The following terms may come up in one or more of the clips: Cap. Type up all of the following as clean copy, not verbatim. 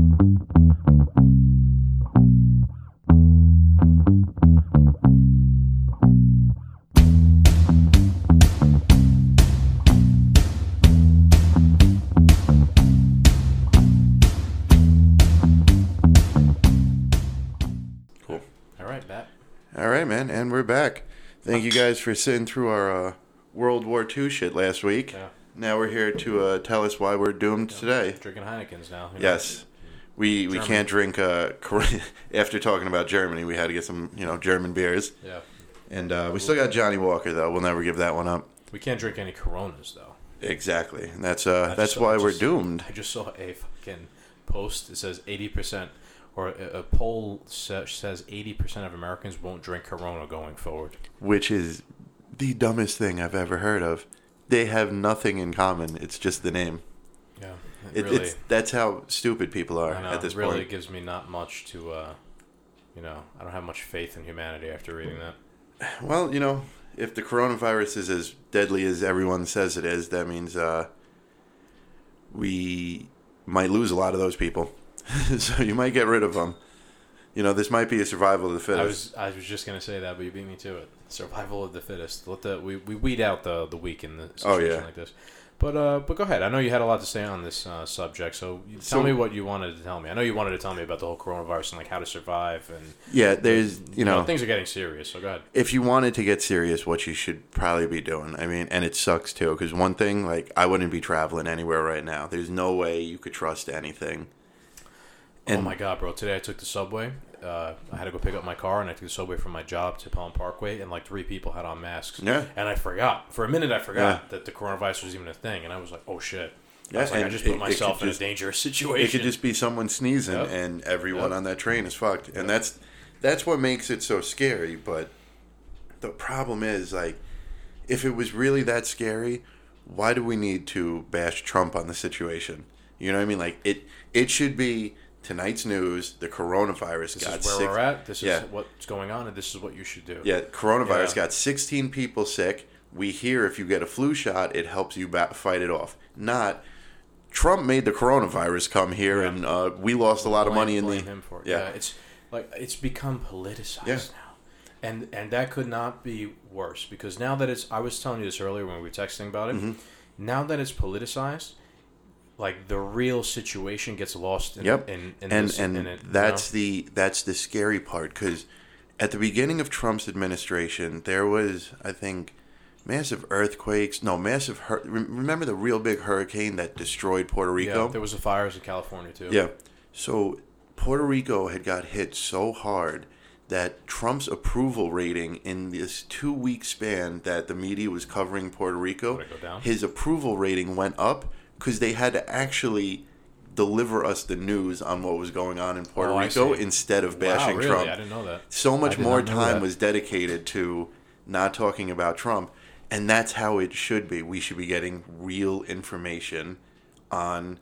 Cool. All right, Matt. All right, man, and we're back. Thank you guys for sitting through our World War II shit last week. Yeah. Now we're here to tell us why we're doomed today. Drinking Heinekens now. Yes. We can't drink, after talking about Germany, we had to get some, German beers. Yeah. And we still got Johnny Walker, though. We'll never give that one up. We can't drink any Coronas, though. Exactly. And that's why we're doomed. I just saw a fucking post that says 80%, or a poll says 80% of Americans won't drink Corona going forward. Which is the dumbest thing I've ever heard of. They have nothing in common. It's just the name. Yeah, that's how stupid people are at this point. It really gives me not much to, I don't have much faith in humanity after reading that. Well, if the coronavirus is as deadly as everyone says it is, that means we might lose a lot of those people. So you might get rid of them. This might be a survival of the fittest. I was just going to say that, but you beat me to it. Survival of the fittest. We weed out the weak in the situation like this. But go ahead. I know you had a lot to say on this subject, so tell me what you wanted to tell me. I know you wanted to tell me about the whole coronavirus and how to survive. And yeah, there's things are getting serious. So go ahead. If you wanted to get serious, what you should probably be doing. I mean, and it sucks too, because one thing, I wouldn't be traveling anywhere right now. There's no way you could trust anything. Oh my God, bro! Today I took the subway. I had to go pick up my car, and I took the subway from my job to Pelham Parkway, and 3 people had on masks. Yeah. And I forgot. For a minute, I forgot that the coronavirus was even a thing, and I was like, oh, shit. I just put myself in a dangerous situation. It could just be someone sneezing, and everyone on that train is fucked. And that's what makes it so scary, but the problem is, if it was really that scary, why do we need to bash Trump on the situation? You know what I mean? It should be... Tonight's news, the coronavirus got sick. This is where we're at. This is what's going on, and this is what you should do. Yeah, coronavirus got 16 people sick. We hear if you get a flu shot, it helps you fight it off. Not Trump made the coronavirus come here, and we lost a lot of money in the. Him for it. Yeah. It's it's become politicized now, and that could not be worse because now that it's. I was telling you this earlier when we were texting about it. Mm-hmm. Now that it's politicized. The real situation gets lost that's the scary part because at the beginning of Trump's administration there was I think massive earthquakes. No, massive. Remember the real big hurricane that destroyed Puerto Rico? Yeah, there was the fires in California too. Yeah, so Puerto Rico had got hit so hard that Trump's approval rating in this 2-week span that the media was covering Puerto Rico, would it go down? His approval rating went up. Because they had to actually deliver us the news on what was going on in Puerto Rico instead of bashing really? Trump. I didn't know that. So much more time was dedicated to not talking about Trump. And that's how it should be. We should be getting real information on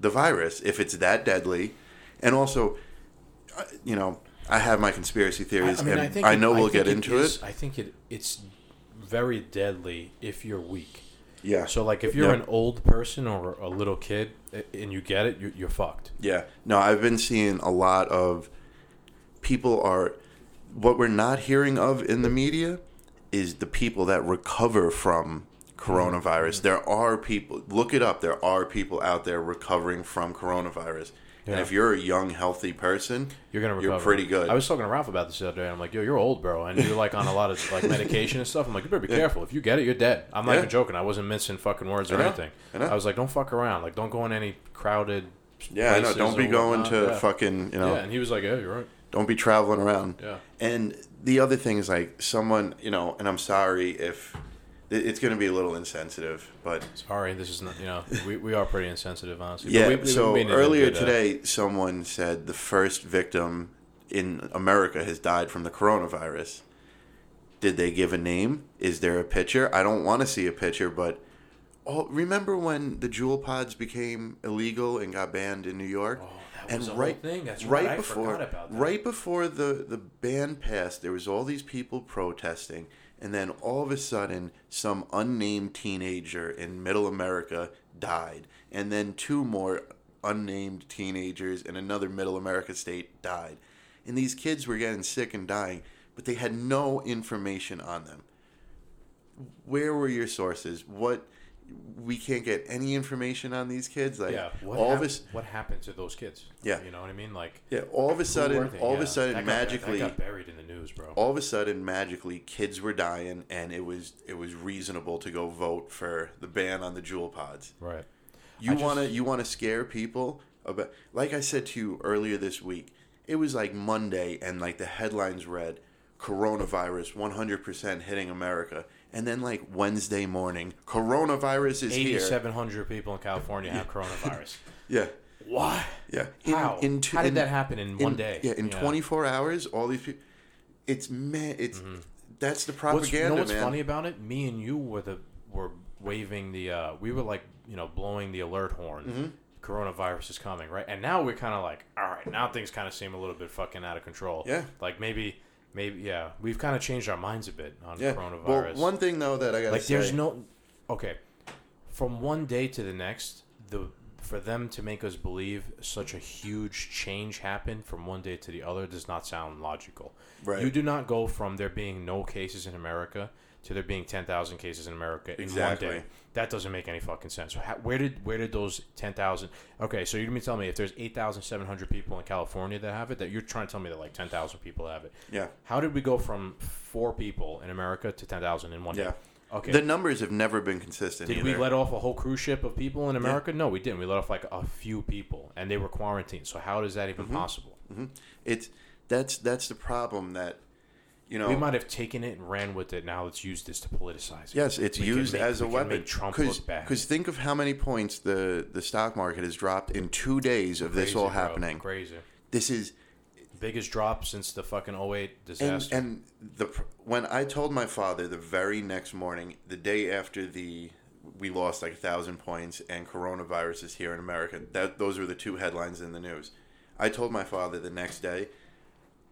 the virus, if it's that deadly. And also, I have my conspiracy theories, and I know we'll get into it. I think it's very deadly if you're weak. Yeah. So, if you're an old person or a little kid and you get it, you're fucked. Yeah. No, I've been seeing a lot of people what we're not hearing of in the media is the people that recover from coronavirus. Mm-hmm. There are people, look it up, there are people out there recovering from coronavirus. Yeah. And if you're a young, healthy person, you're pretty good. I was talking to Ralph about this the other day, and I'm like, yo, you're old, bro. And you're, on a lot of, medication and stuff. I'm like, you better be careful. If you get it, you're dead. I'm not even joking. I wasn't mincing fucking words or anything. I was like, don't fuck around. Don't go in any crowded places. Don't be going to fucking, Yeah, and he was like, yeah, you're right. Don't be traveling around. Yeah. And the other thing is, someone, and I'm sorry if... It's going to be a little insensitive, but... Sorry, this is not... we are pretty insensitive, honestly. Yeah, but so earlier today, someone said the first victim in America has died from the coronavirus. Did they give a name? Is there a picture? I don't want to see a picture, but... Oh, remember when the Juul pods became illegal and got banned in New York? Oh, that was a whole thing. That's right. I forgot about that. Right before the ban passed, there was all these people protesting... And then all of a sudden, some unnamed teenager in middle America died. And then 2 more unnamed teenagers in another middle America state died. And these kids were getting sick and dying, but they had no information on them. Where were your sources? What? We can't get any information on these kids. Like, yeah, what happened to those kids? Yeah, you know what I mean. Like, yeah, all of a sudden, magically, that got buried in the news, bro. All of a sudden, magically, kids were dying, and it was reasonable to go vote for the ban on the Juul pods. Right. You want to scare people about? Like I said to you earlier this week, it was like Monday, and like the headlines read, "Coronavirus 100% hitting America." And then, like, Wednesday morning, coronavirus is here. 8,700 people in California have coronavirus. Yeah. Why? Yeah. How? How did that happen in one day? Yeah, 24 hours, all these people. That's the propaganda, man. You know what's funny about it? Me and you were waving the, we were, like, you know, blowing the alert horn. Mm-hmm. Coronavirus is coming, right? And now we're kind of like, all right, now things kind of seem a little bit fucking out of control. Yeah. Like, Maybe, yeah. We've kind of changed our minds a bit on coronavirus. Well, one thing, though, that I got to say. Like, there's no... Okay. From one day to the next, for them to make us believe such a huge change happened from one day to the other does not sound logical. Right. You do not go from there being no cases in America to there being 10,000 cases in America in one day. That doesn't make any fucking sense. Where did those 10,000... Okay, so you're going to be telling me if there's 8,700 people in California that have it, that you're trying to tell me that like 10,000 people have it. Yeah. How did we go from 4 people in America to 10,000 in one day? Okay. The numbers have never been consistent. Did we let off a whole cruise ship of people in America? Yeah. No, we didn't. We let off like a few people, and they were quarantined. So how is that even possible? Mm-hmm. That's the problem that... You know, we might have taken it and ran with it. Now it's used to politicize it. Yes, it's used as a weapon. Make Trump look bad. Because think of how many points the stock market has dropped in 2 days of this all happening. Crazy. This is biggest drop since the fucking 2008 disaster. And when I told my father the very next morning, the day after we lost like 1,000 points and coronavirus is here in America. Those were the two headlines in the news. I told my father the next day,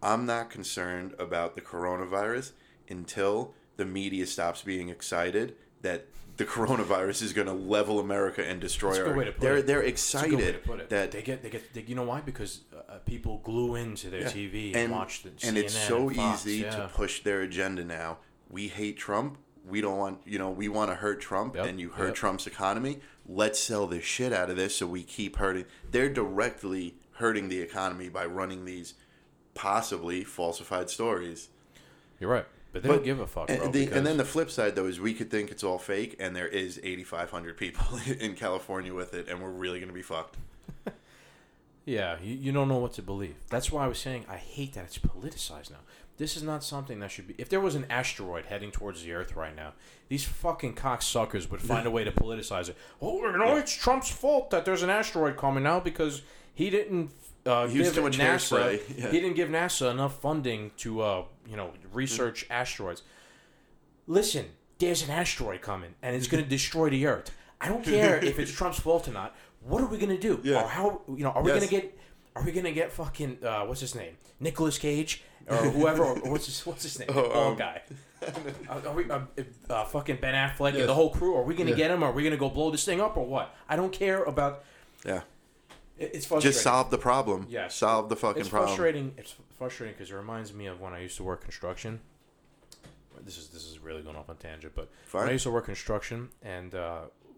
I'm not concerned about the coronavirus until the media stops being excited that the coronavirus is going to level America and destroy our... They're excited that... They get you know why? Because people glue into their TV and watch the CNN. And it's so easy to push their agenda now. We hate Trump. We don't want... You know, we want to hurt Trump and you hurt Trump's economy. Let's sell the shit out of this so we keep hurting... They're directly hurting the economy by running these... possibly falsified stories. You're right. But they don't give a fuck, bro. And then the flip side, though, is we could think it's all fake, and there is 8,500 people in California with it, and we're really going to be fucked. Yeah, you don't know what to believe. That's why I was saying I hate that it's politicized now. This is not something that should be... If there was an asteroid heading towards the Earth right now, these fucking cocksuckers would find a way to politicize it. Oh, you know, it's Trump's fault that there's an asteroid coming now because he didn't... Used too much hairspray. Yeah. He didn't give NASA enough funding to, research asteroids. Listen, there's an asteroid coming, and it's going to destroy the Earth. I don't care if it's Trump's fault or not. What are we going to do? Yeah. Or how? You know, are we going to get? Are we going to get fucking what's his name? Nicolas Cage or whoever? Or what's his name? The bald guy. Are we fucking Ben Affleck and the whole crew? Are we going to get him? Are we going to go blow this thing up or what? I don't care about. Yeah. It's frustrating. Just solve the problem. Yeah, solve the fucking problem. It's frustrating because it reminds me of when I used to work construction. This is really going off on tangent, but when I used to work construction, and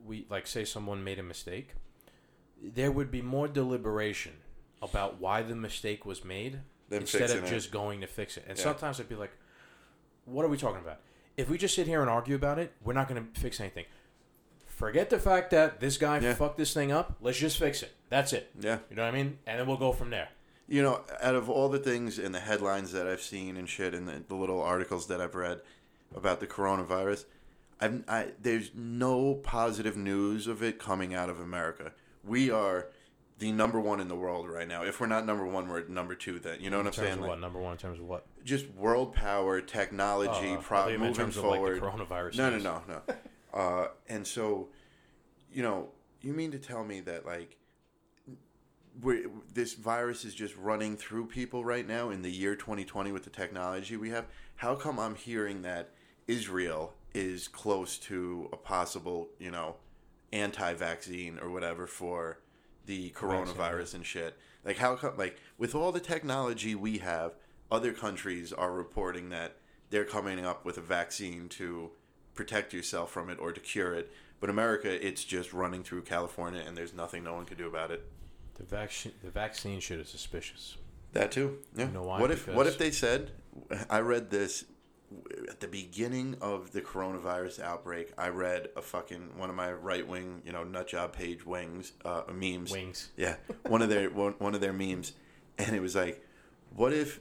we say someone made a mistake, there would be more deliberation about why the mistake was made instead of just going to fix it. And sometimes I'd be like, "What are we talking about? If we just sit here and argue about it, we're not going to fix anything." Forget the fact that this guy fucked this thing up. Let's just fix it. That's it. Yeah. You know what I mean? And then we'll go from there. You know, out of all the things in the headlines that I've seen and shit and the little articles that I've read about the coronavirus, there's no positive news of it coming out of America. We are the #1 in the world right now. If we're not #1, we're #2 then. You know what I'm saying? What? #1 in terms of what? Just world power, technology, moving in terms forward. Of like the coronavirus. No. And so, you know, you mean to tell me that, like, this virus is just running through people right now in the year 2020 with the technology we have? How come I'm hearing that Israel is close to a possible, you know, anti-vaccine or whatever for the coronavirus and shit. Like, how come, like, with all the technology we have, other countries are reporting that they're coming up with a vaccine to protect yourself from it or to cure it. But America, it's just running through California, and there's nothing no one can do about it. The vaccine shit is suspicious. That too. Yeah. You know why? What if they said? I read this at the beginning of the coronavirus outbreak. I read a fucking one of my right wing, nutjob page memes. Wings. Yeah. One of their memes, and it was like, what if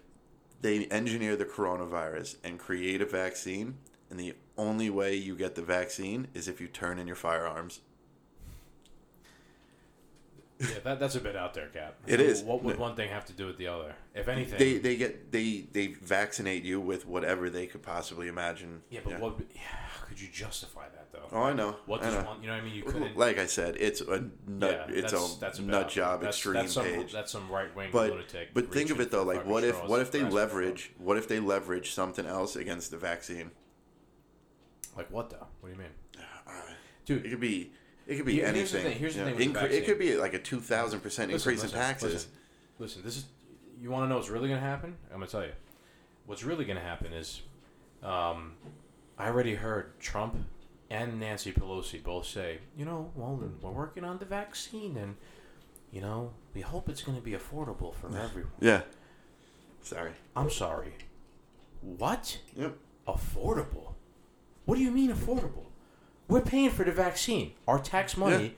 they engineer the coronavirus and create a vaccine, and the only way you get the vaccine is if you turn in your firearms. Yeah, that's a bit out there, Cap. It is. What would one thing have to do with the other? If anything, they vaccinate you with whatever they could possibly imagine. Yeah, but how could you justify that though? Oh, I know. You know what I mean? You couldn't. Like I said, it's a nut. Yeah, that's a nut job. That's extreme page. That's some right wing lunatic. But think of it though, like what if they leverage something else against the vaccine? Like what though? What do you mean, dude? It could be anything. Here's the thing with the vaccine. It could be like a 2,000% increase in taxes. Listen, this is. You want to know what's really going to happen? I'm going to tell you. What's really going to happen is, I already heard Trump and Nancy Pelosi both say, we're working on the vaccine, and we hope it's going to be affordable for everyone. Yeah. Sorry. I'm sorry. What? Yep. Affordable. What do you mean affordable? We're paying for the vaccine. Our tax money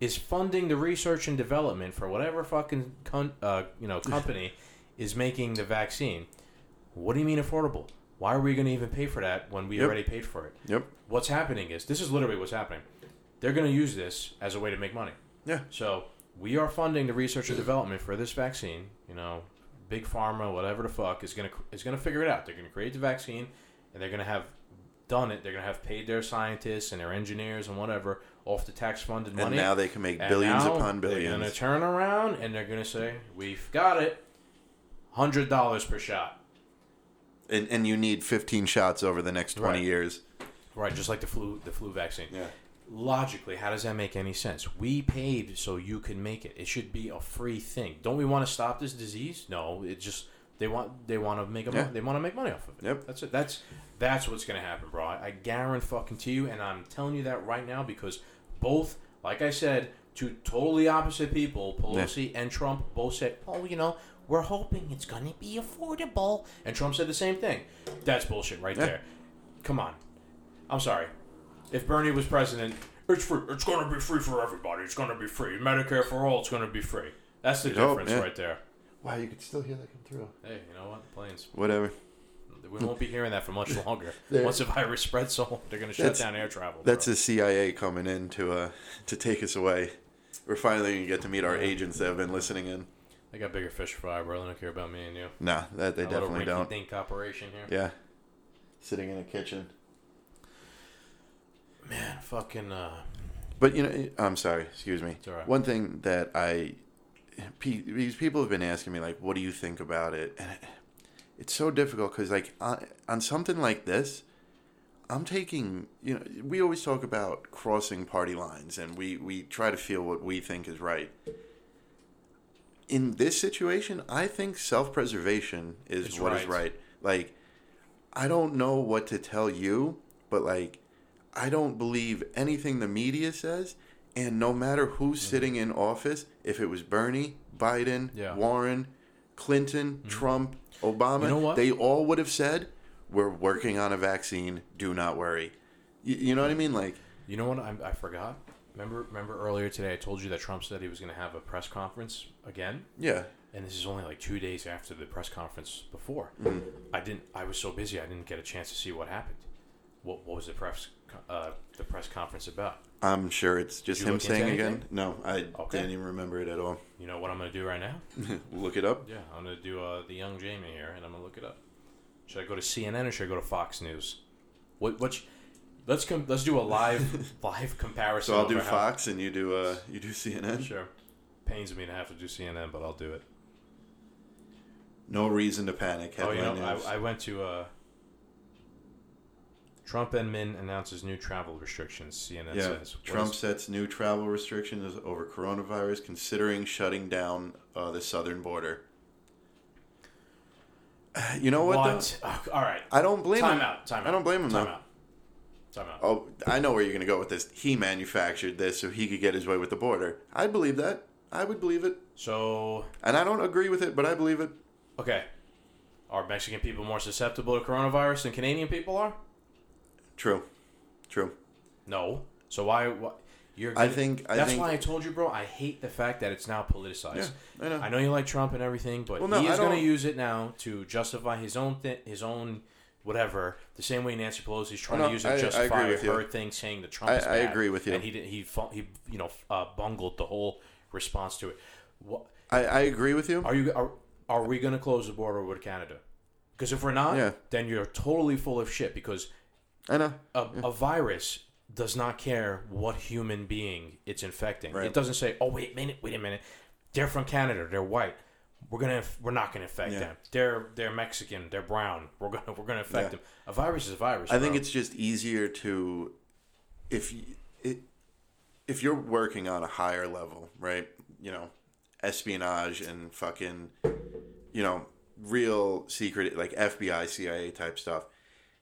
is funding the research and development for whatever fucking company is making the vaccine. What do you mean affordable? Why are we going to even pay for that when we already paid for it? Yep. What's happening is, this is literally what's happening. They're going to use this as a way to make money. Yeah. So we are funding the research and development for this vaccine. Big Pharma, whatever the fuck, is going to figure it out. They're going to create the vaccine, and they're going to have done it, they're going to have paid their scientists and their engineers and whatever off the tax-funded money. And now they can make billions upon billions. They're going to turn around and they're going to say, we've got it, $100 per shot. And you need 15 shots over the next 20 years. Right, just like the flu vaccine. Yeah. Logically, how does that make any sense? We paid so you can make it. It should be a free thing. Don't we want to stop this disease? No, it just... They want to make money off of it. Yep. That's it. That's what's going to happen, bro. I guarantee fucking to you, and I'm telling you that right now because both, like I said, two totally opposite people, Pelosi and Trump, both said, "Oh, we're hoping it's going to be affordable," and Trump said the same thing. That's bullshit, right there. Come on, I'm sorry. If Bernie was president, it's free. It's going to be free for everybody. It's going to be free. Medicare for all. It's going to be free. That's the difference right there. Wow, you could still hear that come through. Hey, you know what? Planes. Whatever. We won't be hearing that for much longer. Once the virus spreads so long, they're going to shut down air travel. That's the CIA coming in to take us away. We're finally going to get to meet our agents that have been listening in. They got bigger fish to fry, bro. They don't care about me and you. Nah, that they definitely don't. A little rinky-dink operation here. Yeah. Sitting in a kitchen. Man, fucking... But, I'm sorry. Excuse me. It's all right. One thing that these people have been asking me, like, what do you think about it? And it's so difficult because, like, on something like this, I'm taking, we always talk about crossing party lines and we try to feel what we think is right. In this situation, I think self-preservation is right. Like, I don't know what to tell you, but, like, I don't believe anything the media says. And no matter who's sitting in office, if it was Bernie, Biden, Warren, Clinton, Trump, Obama, they all would have said, "We're working on a vaccine. Do not worry." You know what I mean? Like, you know what? I forgot. Remember earlier today, I told you that Trump said he was going to have a press conference again. Yeah. And this is only like 2 days after the press conference before. Mm. I was so busy, I didn't get a chance to see what happened. What was the press conference about? I'm sure it's just him saying again. No, I didn't even remember it at all. You know what I'm going to do right now? Look it up? Yeah, I'm going to do the young Jamie here, and I'm going to look it up. Should I go to CNN or should I go to Fox News? Let's do a live comparison. So I'll do Fox and you do CNN? Sure. Pains me to have to do CNN, but I'll do it. No reason to panic. I went to... Trump admin announces new travel restrictions, CNN says. Trump sets new travel restrictions over coronavirus, considering shutting down the southern border. You know what? All right. I don't blame him. Time out. I don't blame him, though. Time out. Oh, I know where you're going to go with this. He manufactured this so he could get his way with the border. I believe that. I would believe it. So... And I don't agree with it, but I believe it. Okay. Are Mexican people more susceptible to coronavirus than Canadian people are? True. No. So why you're? I think that's why I told you, bro. I hate the fact that it's now politicized. Yeah, I know. I know you like Trump and everything, but he is going to use it now to justify his own whatever. The same way Nancy Pelosi is trying to use it to justify her thing, saying that Trump is bad. I agree with you. And he bungled the whole response to it. What, I agree with you. Are we going to close the border with Canada? Because if we're not, then you're totally full of shit. Because I know. A virus does not care what human being it's infecting. Right. It doesn't say, "Oh, wait a minute. They're from Canada. They're white. We're not gonna infect them. They're Mexican. They're brown. We're gonna infect them." A virus is a virus. I think it's just easier to if you're working on a higher level, right? You know, espionage and fucking, you know, real secret like FBI, CIA type stuff.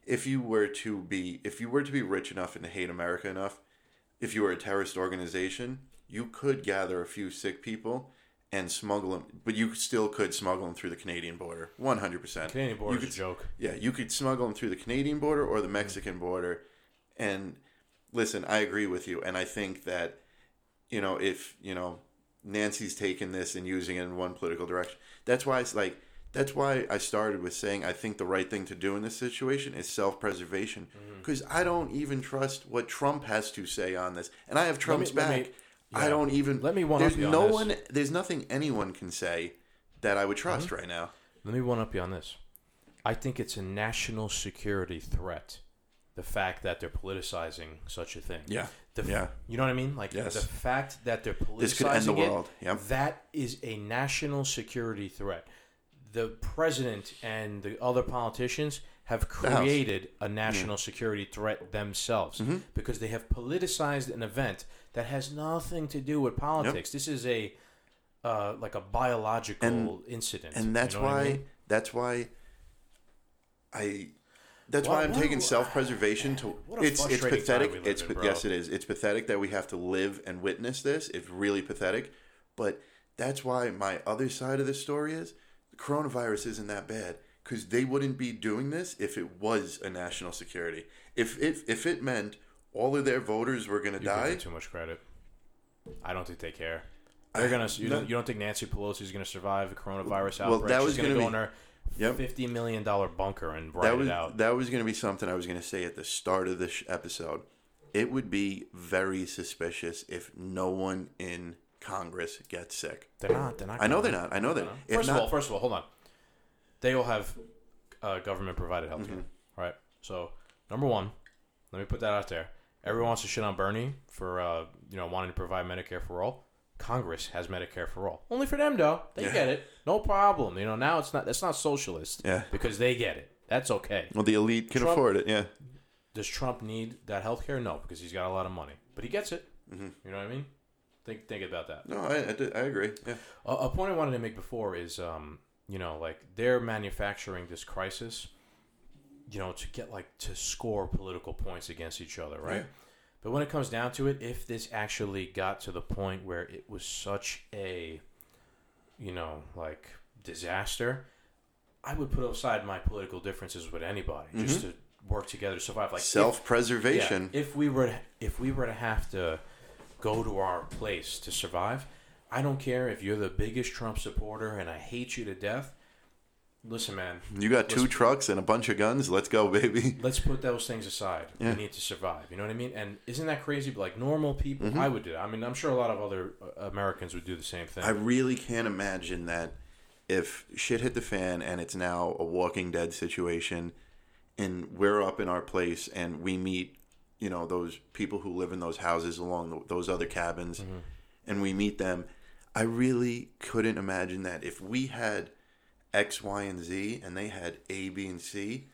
If you were to be rich enough and hate America enough, if you were a terrorist organization, you could gather a few sick people and smuggle them, but you still could smuggle them through the Canadian border, 100%. Canadian border is a joke. Yeah, you could smuggle them through the Canadian border or the Mexican border. And listen, I agree with you, and I think that, you know, if, you know, Nancy's taking this and using it in one political direction, that's why it's like. That's why I started with saying I think the right thing to do in this situation is self-preservation. Because I don't even trust what Trump has to say on this. And I have Trump's back. I don't even... Let me one-up you on this. There's nothing anyone can say that I would trust right now. Let me one-up you on this. I think it's a national security threat, the fact that they're politicizing such a thing. Yeah. You know what I mean? Like, the fact that they're politicizing this could end the world. Yep. That is a national security threat. The president and the other politicians have created a national security threat themselves because they have politicized an event that has nothing to do with politics. Yep. This is a like a biological incident, and that's why why I'm taking self-preservation to. It's pathetic. Yes, it is. It's pathetic that we have to live and witness this. It's really pathetic, but that's why my other side of the story is. Coronavirus isn't that bad because they wouldn't be doing this if it was a national security. If it meant all of their voters were going to die. You give them too much credit. I don't think they care. You don't think Nancy Pelosi is going to survive a coronavirus outbreak? Well, that was going to go in her $50 million bunker and ride it out. That was going to be something I was going to say at the start of this episode. It would be very suspicious if no one in Congress gets sick. They're not. I know they're not. First of all, hold on. They all have government-provided health care. All right. So, number one, let me put that out there. Everyone wants to shit on Bernie for wanting to provide Medicare for all. Congress has Medicare for all. Only for them, though. They get it. No problem. You know, now that's not socialist. Yeah. Because they get it. That's okay. Well, the elite can afford it. Yeah. Does Trump need that health care? No, because he's got a lot of money, but he gets it. You know what I mean? Think about that. No, I agree. Yeah. A point I wanted to make before is, like they're manufacturing this crisis, to get to score political points against each other, right? Yeah. But when it comes down to it, if this actually got to the point where it was such a, disaster, I would put aside my political differences with anybody just to work together to survive. Like self-preservation. If we were to have to go to our place to survive. I don't care if you're the biggest Trump supporter and I hate you to death. Listen, man. You got two trucks and a bunch of guns. Let's go, baby. Let's put those things aside. Yeah. We need to survive. You know what I mean? And isn't that crazy? Like normal people, I would do that. I mean, I'm sure a lot of other Americans would do the same thing. I really can't imagine that if shit hit the fan and it's now a Walking Dead situation and we're up in our place and we meet those people who live in those houses along those other cabins, and we meet them. I really couldn't imagine that if we had X, Y, and Z, and they had A, B, and C,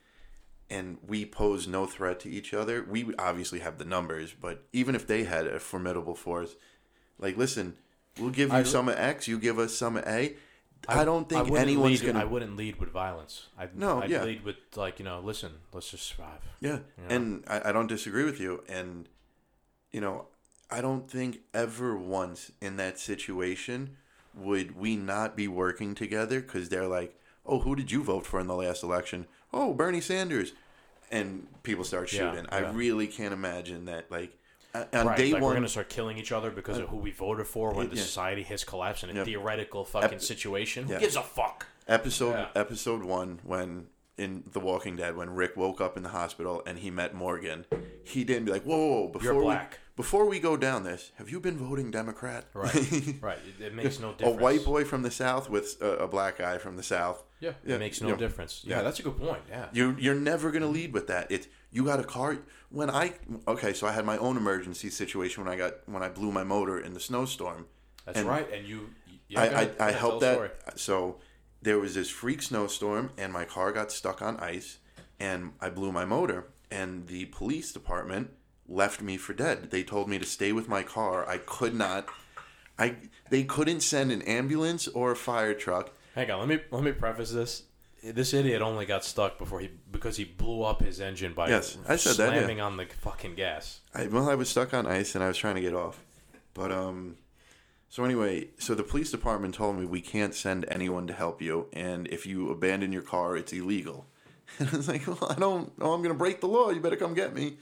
and we pose no threat to each other. We obviously have the numbers, but even if they had a formidable force, like, listen, we'll give you some of X, you give us some of A. I don't think anyone's going to... I wouldn't lead with violence. I'd lead with, like, you know, listen, let's just survive. Yeah, you know? And I don't disagree with you. And, you know, I don't think ever once in that situation would we not be working together because they're like, oh, who did you vote for in the last election? Oh, Bernie Sanders. And people start shooting. Yeah, yeah. I really can't imagine that, like... On day one, we're gonna start killing each other because of who we voted for when the society has collapsed in a theoretical fucking situation. Yeah. Who gives a fuck? Episode one, when in The Walking Dead, when Rick woke up in the hospital and he met Morgan, he didn't be like, "Whoa, you're black." Before we go down this, have you been voting Democrat? Right, right. It makes no difference. A white boy from the South with a black guy from the South. Yeah, it makes no difference. Yeah, that's a good point. Yeah, you're never gonna lead with that. You got a car when so I had my own emergency situation when I blew my motor in the snowstorm. That's right, and I helped that. Story. So there was this freak snowstorm, and my car got stuck on ice, and I blew my motor, and the police department left me for dead. They told me to stay with my car. I could not. They couldn't send an ambulance or a fire truck. Hang on, let me preface this. This idiot only got stuck because he blew up his engine by slamming on the fucking gas. I was stuck on ice and I was trying to get off, but so anyway, so the police department told me we can't send anyone to help you, and if you abandon your car, it's illegal. And I was like, well, I don't know. I'm gonna break the law. You better come get me.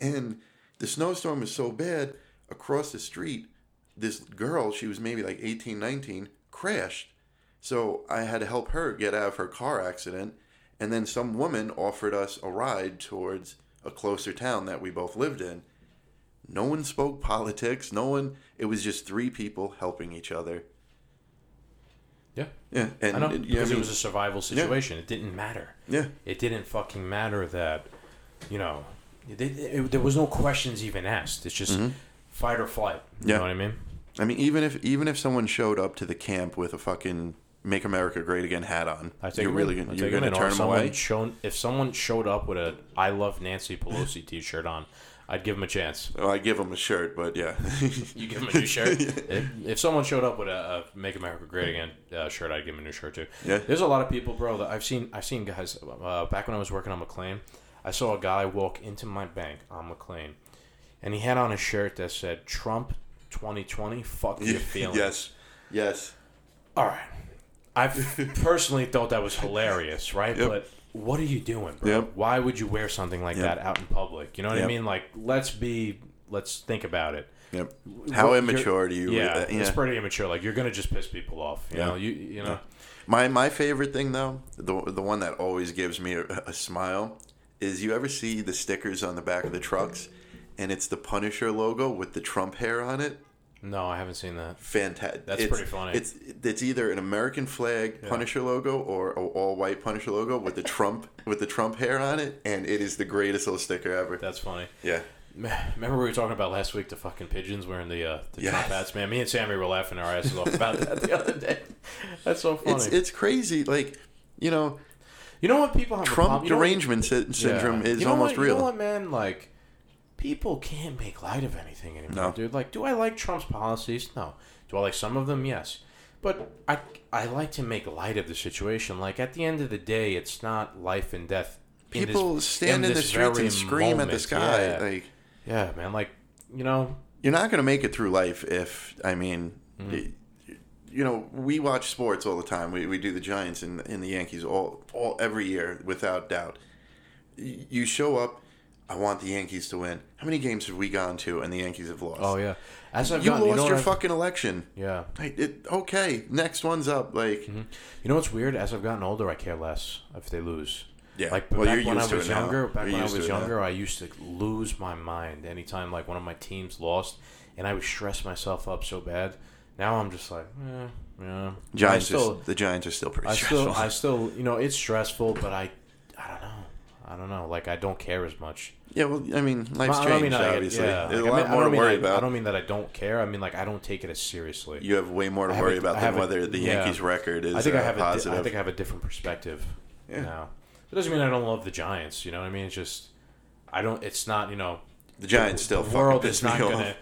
And the snowstorm was so bad across the street. This girl, she was maybe like 18, 19, crashed. So I had to help her get out of her car accident, and then some woman offered us a ride towards a closer town that we both lived in. No one spoke politics. No one. It was just three people helping each other. Yeah, yeah, and I know, it was a survival situation. Yeah. It didn't matter. Yeah, it didn't fucking matter that, you know, there was no questions even asked. It's just fight or flight. You know what I mean? I mean, even if someone showed up to the camp with a fucking Make America Great Again hat on, I think you're going to turn them away. If someone showed up with a I Love Nancy Pelosi t-shirt on, I'd give them a chance. Well, I'd give them a shirt, but yeah. You give them a new shirt? Yeah. If someone showed up with a Make America Great Again shirt, I'd give them a new shirt too. Yeah. There's a lot of people, bro, that I've seen guys, back when I was working on McLean, I saw a guy walk into my bank on McLean, and he had on a shirt that said, Trump 2020, fuck your feelings. Yes. All right. I personally thought that was hilarious, right? Yep. But what are you doing, bro? Yep. Why would you wear something like that out in public? You know what I mean? Like, let's think about it. Yep. How immature do you? Yeah, it's pretty immature. Like, you're gonna just piss people off. You know, you know. My favorite thing though, the one that always gives me a smile, is you ever see the stickers on the back of the trucks, and it's the Punisher logo with the Trump hair on it. No, I haven't seen that. Fantastic. That's pretty funny. It's either an American flag Punisher logo or an all-white Punisher logo with the Trump hair on it, and it is the greatest little sticker ever. That's funny. Yeah. Remember we were talking about last week the fucking pigeons wearing the Trump hats, man? Me and Sammy were laughing our asses off about that the other day. That's so funny. It's crazy. Like, you know... You know what people have Trump derangement syndrome is almost real. You know what, man? Like... People can't make light of anything anymore, dude. Like, do I like Trump's policies? No. Do I like some of them? Yes. But I like to make light of the situation. Like, at the end of the day, it's not life and death. People stand in the streets and scream at the sky. Yeah, like, yeah, man. Like, you know. You're not going to make it through life if, I mean, you know, we watch sports all the time. We do the Giants and the Yankees all every year, without doubt. You show up. I want the Yankees to win. How many games have we gone to and the Yankees have lost? Oh, yeah. You lost your fucking election. Yeah. Okay. Next one's up. Like, you know what's weird? As I've gotten older, I care less if they lose. Yeah. Like, back when I was younger, I used to lose my mind anytime, like, one of my teams lost, and I would stress myself up so bad. Now I'm just like, yeah. The Giants are still pretty stressful. I still, you know, it's stressful, but I don't know. I don't know. Like, I don't care as much. Yeah, well, I mean, life's changed, obviously. There's a lot more to worry about. I don't mean that I don't care. I mean, like, I don't take it as seriously. You have way more to worry about than whether the Yankees' record is positive. I think I have a different perspective now. It doesn't mean I don't love the Giants, you know what I mean? It's just, I don't, it's not, you know. The Giants still fucking piss me off.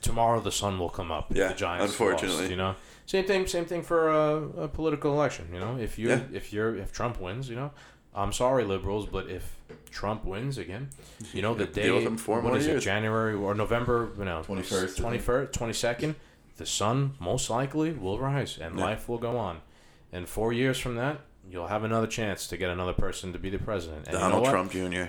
Tomorrow the sun will come up. Yeah, the Giants unfortunately. Lost, you know? Same thing for a political election, you know? If Trump wins, you know? I'm sorry, liberals, but if Trump wins again, you know, the day, what is it, January or November, you know, 21st, 22nd, the sun most likely will rise and life will go on. And 4 years from that, you'll have another chance to get another person to be the president. And Donald Trump Jr.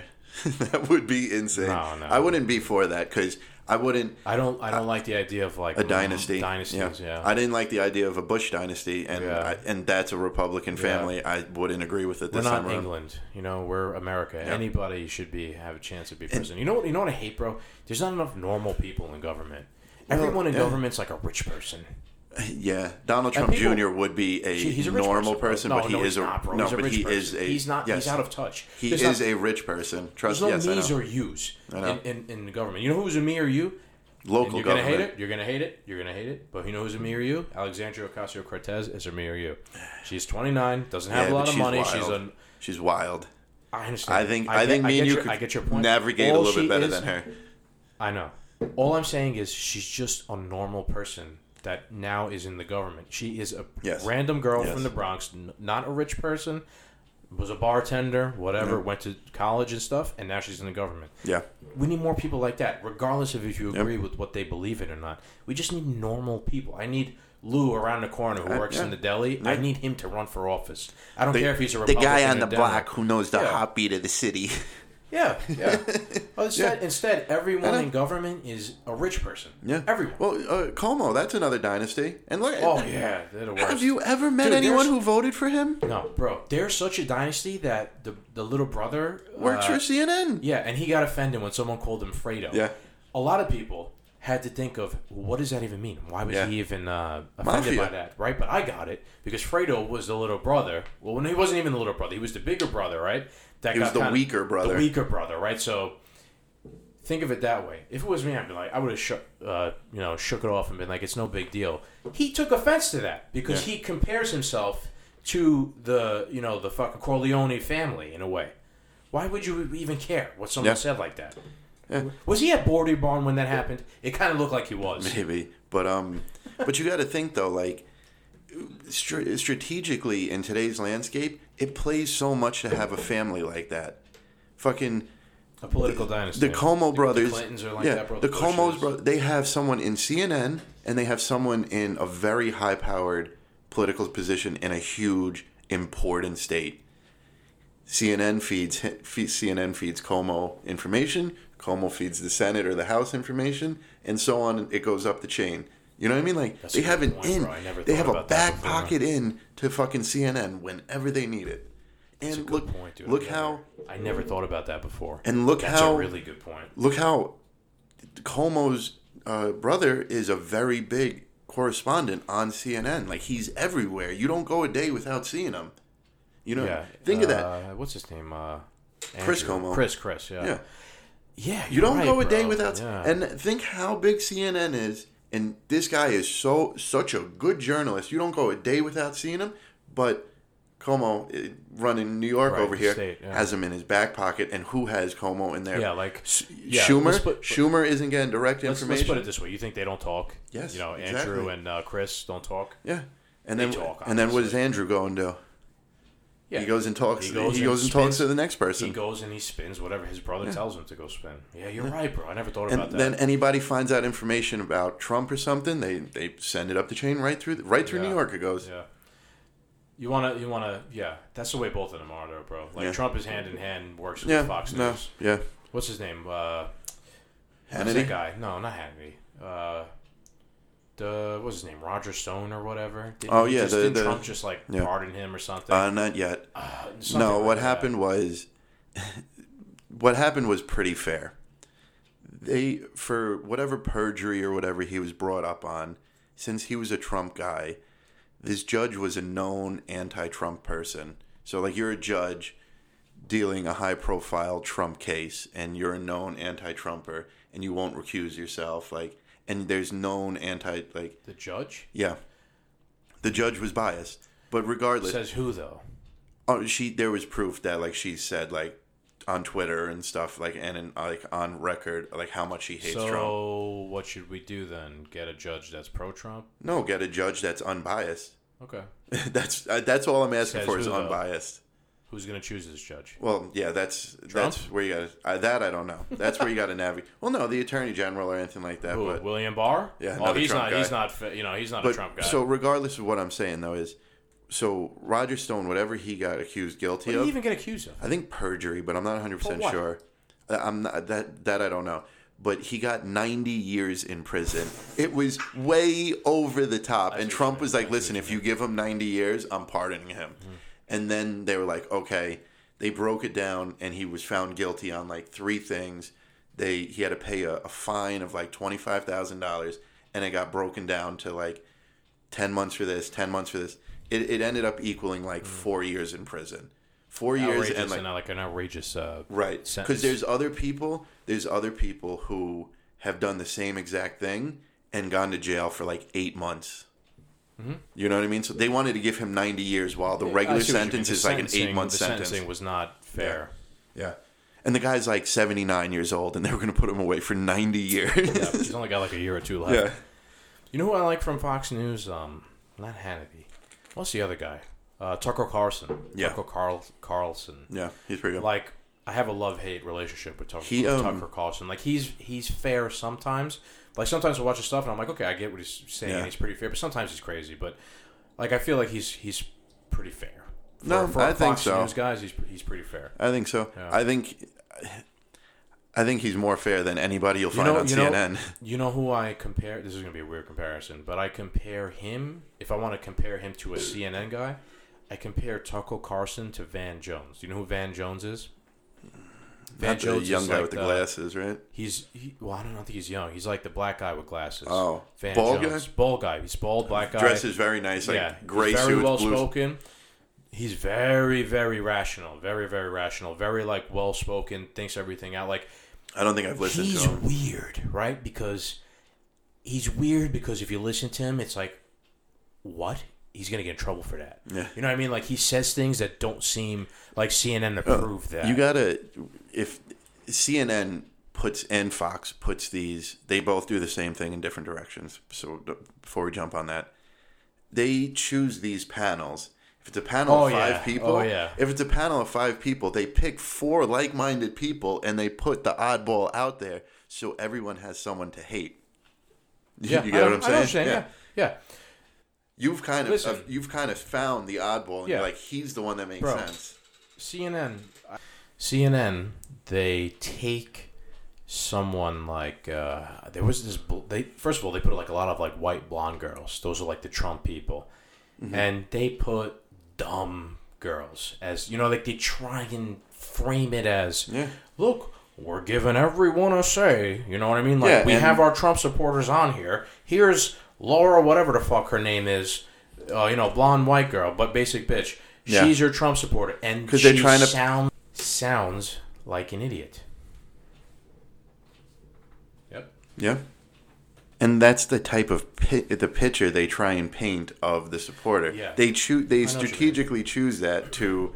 That would be insane. No. I wouldn't be for that because I wouldn't. I don't like the idea of like a dynasty. Dynasties, yeah. I didn't like the idea of a Bush dynasty, and that's a Republican family. Yeah. I wouldn't agree with it. We're not England, you know. We're America. Yeah. Anybody should have a chance to be president. And, you know what I hate, bro? There's not enough normal people in government. Everyone in government's like a rich person. Yeah, Donald Trump Jr. would be a normal person, but he is a no, but he is a he's not yes. he's out of touch. He there's is not, a rich person. Trust me. There's no me's or you's in the government. You know who's a me or you? Local you're government. You're gonna hate it. But you know who's a me or you? Alexandria Ocasio-Cortez is a me or you. She's 29, doesn't have a lot of money. Wild. She's wild. I understand. I think me and you could navigate a little bit better than her. I know. All I'm saying is she's just a normal person. That now is in the government. She is a random girl from the Bronx, not a rich person, was a bartender, whatever, went to college and stuff, and now she's in the government. Yeah. We need more people like that, regardless of if you agree with what they believe in or not. We just need normal people. I need Lou around the corner who works in the deli. Yeah. I need him to run for office. I don't care if he's a Republican. The guy on the block who knows the heartbeat of the city. Yeah. Well, instead, everyone in government is a rich person. Yeah. Everyone. Well, Cuomo, that's another dynasty. And look. Oh, yeah. They're the worst. Have you ever met anyone who voted for him? No, bro. They're such a dynasty that the little brother... works for CNN. Yeah, and he got offended when someone called him Fredo. Yeah. A lot of people had to think of, what does that even mean? Why was he even offended by that? Right? But I got it. Because Fredo was the little brother. Well, no, he wasn't even the little brother. He was the bigger brother, right? He was the weaker brother. The weaker brother, right? So think of it that way. If it was me, I'd be like, I would have shook it off and been like, it's no big deal. He took offense to that because he compares himself to the fucking Corleone family in a way. Why would you even care what someone said like that? Yeah. Was he at Border Barn when that happened? It kind of looked like he was. Maybe, but you got to think though, like. Strategically in today's landscape, it plays so much to have a family like that. Fucking a political dynasty. The Cuomo brothers, the Clintons are like that, bro. The Cuomo's brothers, they have someone in CNN and they have someone in a very high-powered political position in a huge, important state. CNN feeds Cuomo information. Cuomo feeds the Senate or the House information, and so on. It goes up the chain. You know what I mean? Like that's they have an in. They have a back pocket in to fucking CNN whenever they need it. And that's a good point, dude. Look how I never thought about that before. And that's a really good point. Look how Cuomo's brother is a very big correspondent on CNN. Like he's everywhere. You don't go a day without seeing him. You know? Yeah. Think of that. What's his name? Chris Cuomo. Chris. Yeah. Yeah. You don't go a day without. Yeah. And think how big CNN is. And this guy is such a good journalist. You don't go a day without seeing him. But Cuomo, running New York over here, has him in his back pocket. And who has Cuomo in there? Yeah, like Schumer. Schumer isn't getting direct information. Let's put it this way: you think they don't talk? Yes, you know exactly. Andrew and Chris don't talk. Yeah, and they then talk, and then what does Andrew go and do? Yeah. He goes and talks. He goes and talks to the next person. He goes and he spins whatever his brother tells him to go spin. Yeah, you're right, bro. I never thought about that. And then anybody finds out information about Trump or something, they send it up the chain right through New York. It goes. Yeah. You wanna. That's the way both of them are, though, bro. Like Trump is hand in hand works with Fox News. No, yeah. What's his name? Hannity. That guy? No, not Hannity. What's his name? Roger Stone or whatever. Didn't Trump just like pardon him or something? Not yet. No, like what happened was pretty fair. They, for whatever perjury or whatever he was brought up on, since he was a Trump guy, this judge was a known anti-Trump person. So like you're a judge dealing a high-profile Trump case, and you're a known anti-Trumper, and you won't recuse yourself, like. And there's known the judge? Yeah. The judge was biased. But regardless. Says who, though? Oh, there was proof that, like, she said, like, on Twitter and stuff, like, and in, like, on record, like, how much she hates Trump. So what should we do then? Get a judge that's pro-Trump? No, get a judge that's unbiased. Okay. That's all I'm asking for is unbiased. Who's going to choose this judge? Well, yeah, that's where you got to... that I don't know. That's where you got to navigate. Well, no, the Attorney General or anything like that. Who, but William Barr? Yeah, oh, he's not a Trump guy. So regardless of what I'm saying, though, is... So Roger Stone, whatever he got accused guilty of... What did he even get accused of? I think perjury, but I'm not 100% sure. That I don't know. But he got 90 years in prison. It was way over the top. And Trump was like, listen, if you give him 90 years, I'm pardoning him. Mm-hmm. And then they were like, okay, they broke it down, and he was found guilty on, like, 3 things. He had to pay a fine of, like, $25,000, and it got broken down to, like, 10 months for this, 10 months for this. It ended up equaling, like, 4 years in prison. 4 years and, like... an outrageous right. sentence. Because there's other people who have done the same exact thing and gone to jail for, like, 8 months. Mm-hmm. You know what I mean? So they wanted to give him 90 years while the regular sentence is like an 8-month sentence. The sentencing was not fair. Yeah. And the guy's like 79 years old and they were going to put him away for 90 years. Yeah, he's only got like a year or two left. Yeah. You know who I like from Fox News? Not Hannity. What's the other guy? Tucker Carlson. Yeah. Tucker Carlson. Yeah, he's pretty good. Like, I have a love-hate relationship with Tucker Carlson. Like, he's fair sometimes. Like, sometimes I watch his stuff and I'm like, okay, I get what he's saying. Yeah. And he's pretty fair, but sometimes he's crazy. But, like, I feel like he's pretty fair. For Fox News guys, he's pretty fair. I think so. Yeah. I think he's more fair than anybody you'll find on CNN. You know who I compare? This is going to be a weird comparison, but I compare him. If I want to compare him to a CNN guy, I compare Tucker Carlson to Van Jones. Do you know who Van Jones is? Van Jones, young guy like with the glasses, right? I don't think he's young. He's like the black guy with glasses. Oh, Van bald Jones. Guy? Bald guy. He's bald, black guy. Dresses very nice. Like gray suit. Very well spoken. He's very, very rational. Very, very rational. Very like well spoken. Thinks everything out. Like I don't think I've listened to him. He's weird, right? Because he's weird because if you listen to him, it's like what? He's going to get in trouble for that. Yeah. You know what I mean? Like, he says things that don't seem like CNN approve that. You got to... If CNN puts and Fox puts these... They both do the same thing in different directions. So before we jump on that, they choose these panels. If it's a panel of five people... Oh, yeah. If it's a panel of 5 people, they pick 4 like-minded people and they put the oddball out there so everyone has someone to hate. Yeah, you get what I'm saying? I understand, yeah. You've kind of found the oddball, and you're like, he's the one that makes sense. CNN, they take someone like there was this. First of all, they put like a lot of like white blonde girls. Those are like the Trump people, and they put dumb girls as like they try and frame it as look. We're giving everyone a say. You know what I mean? Like we have our Trump supporters on here. Here's Laura, whatever the fuck her name is, blonde white girl, but basic bitch. Yeah. She's your Trump supporter, and she sounds like an idiot. Yep. Yeah. And that's the type of the picture they try and paint of the supporter. Yeah. They strategically choose that to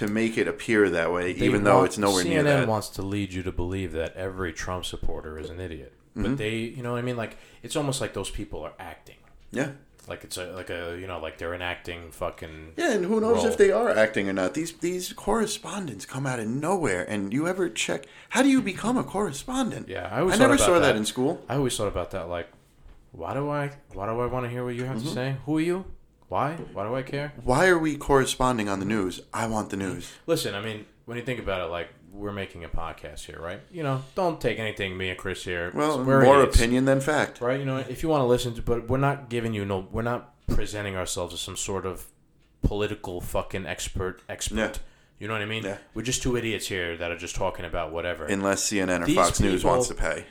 make it appear that way, even though it's nowhere near that. CNN wants to lead you to believe that every Trump supporter is an idiot. But they, you know what I mean? Like, it's almost like those people are acting. Yeah. Like, it's like they're enacting fucking... Yeah, and who knows if they are acting or not. These correspondents come out of nowhere, and you ever check... How do you become a correspondent? Yeah, I never saw that in school. I always thought about that, like, why do I want to hear what you have to say? Who are you? Why? Why do I care? Why are we corresponding on the news? I want the news. Listen, I mean, when you think about it, like, we're making a podcast here, right? Don't take anything me and Chris here. Well, more opinion than fact. Right? If you want to listen to, but we're not giving you we're not presenting ourselves as some sort of political fucking expert. Yeah. You know what I mean? Yeah. We're just 2 idiots here that are just talking about whatever. Unless CNN or Fox News wants to pay.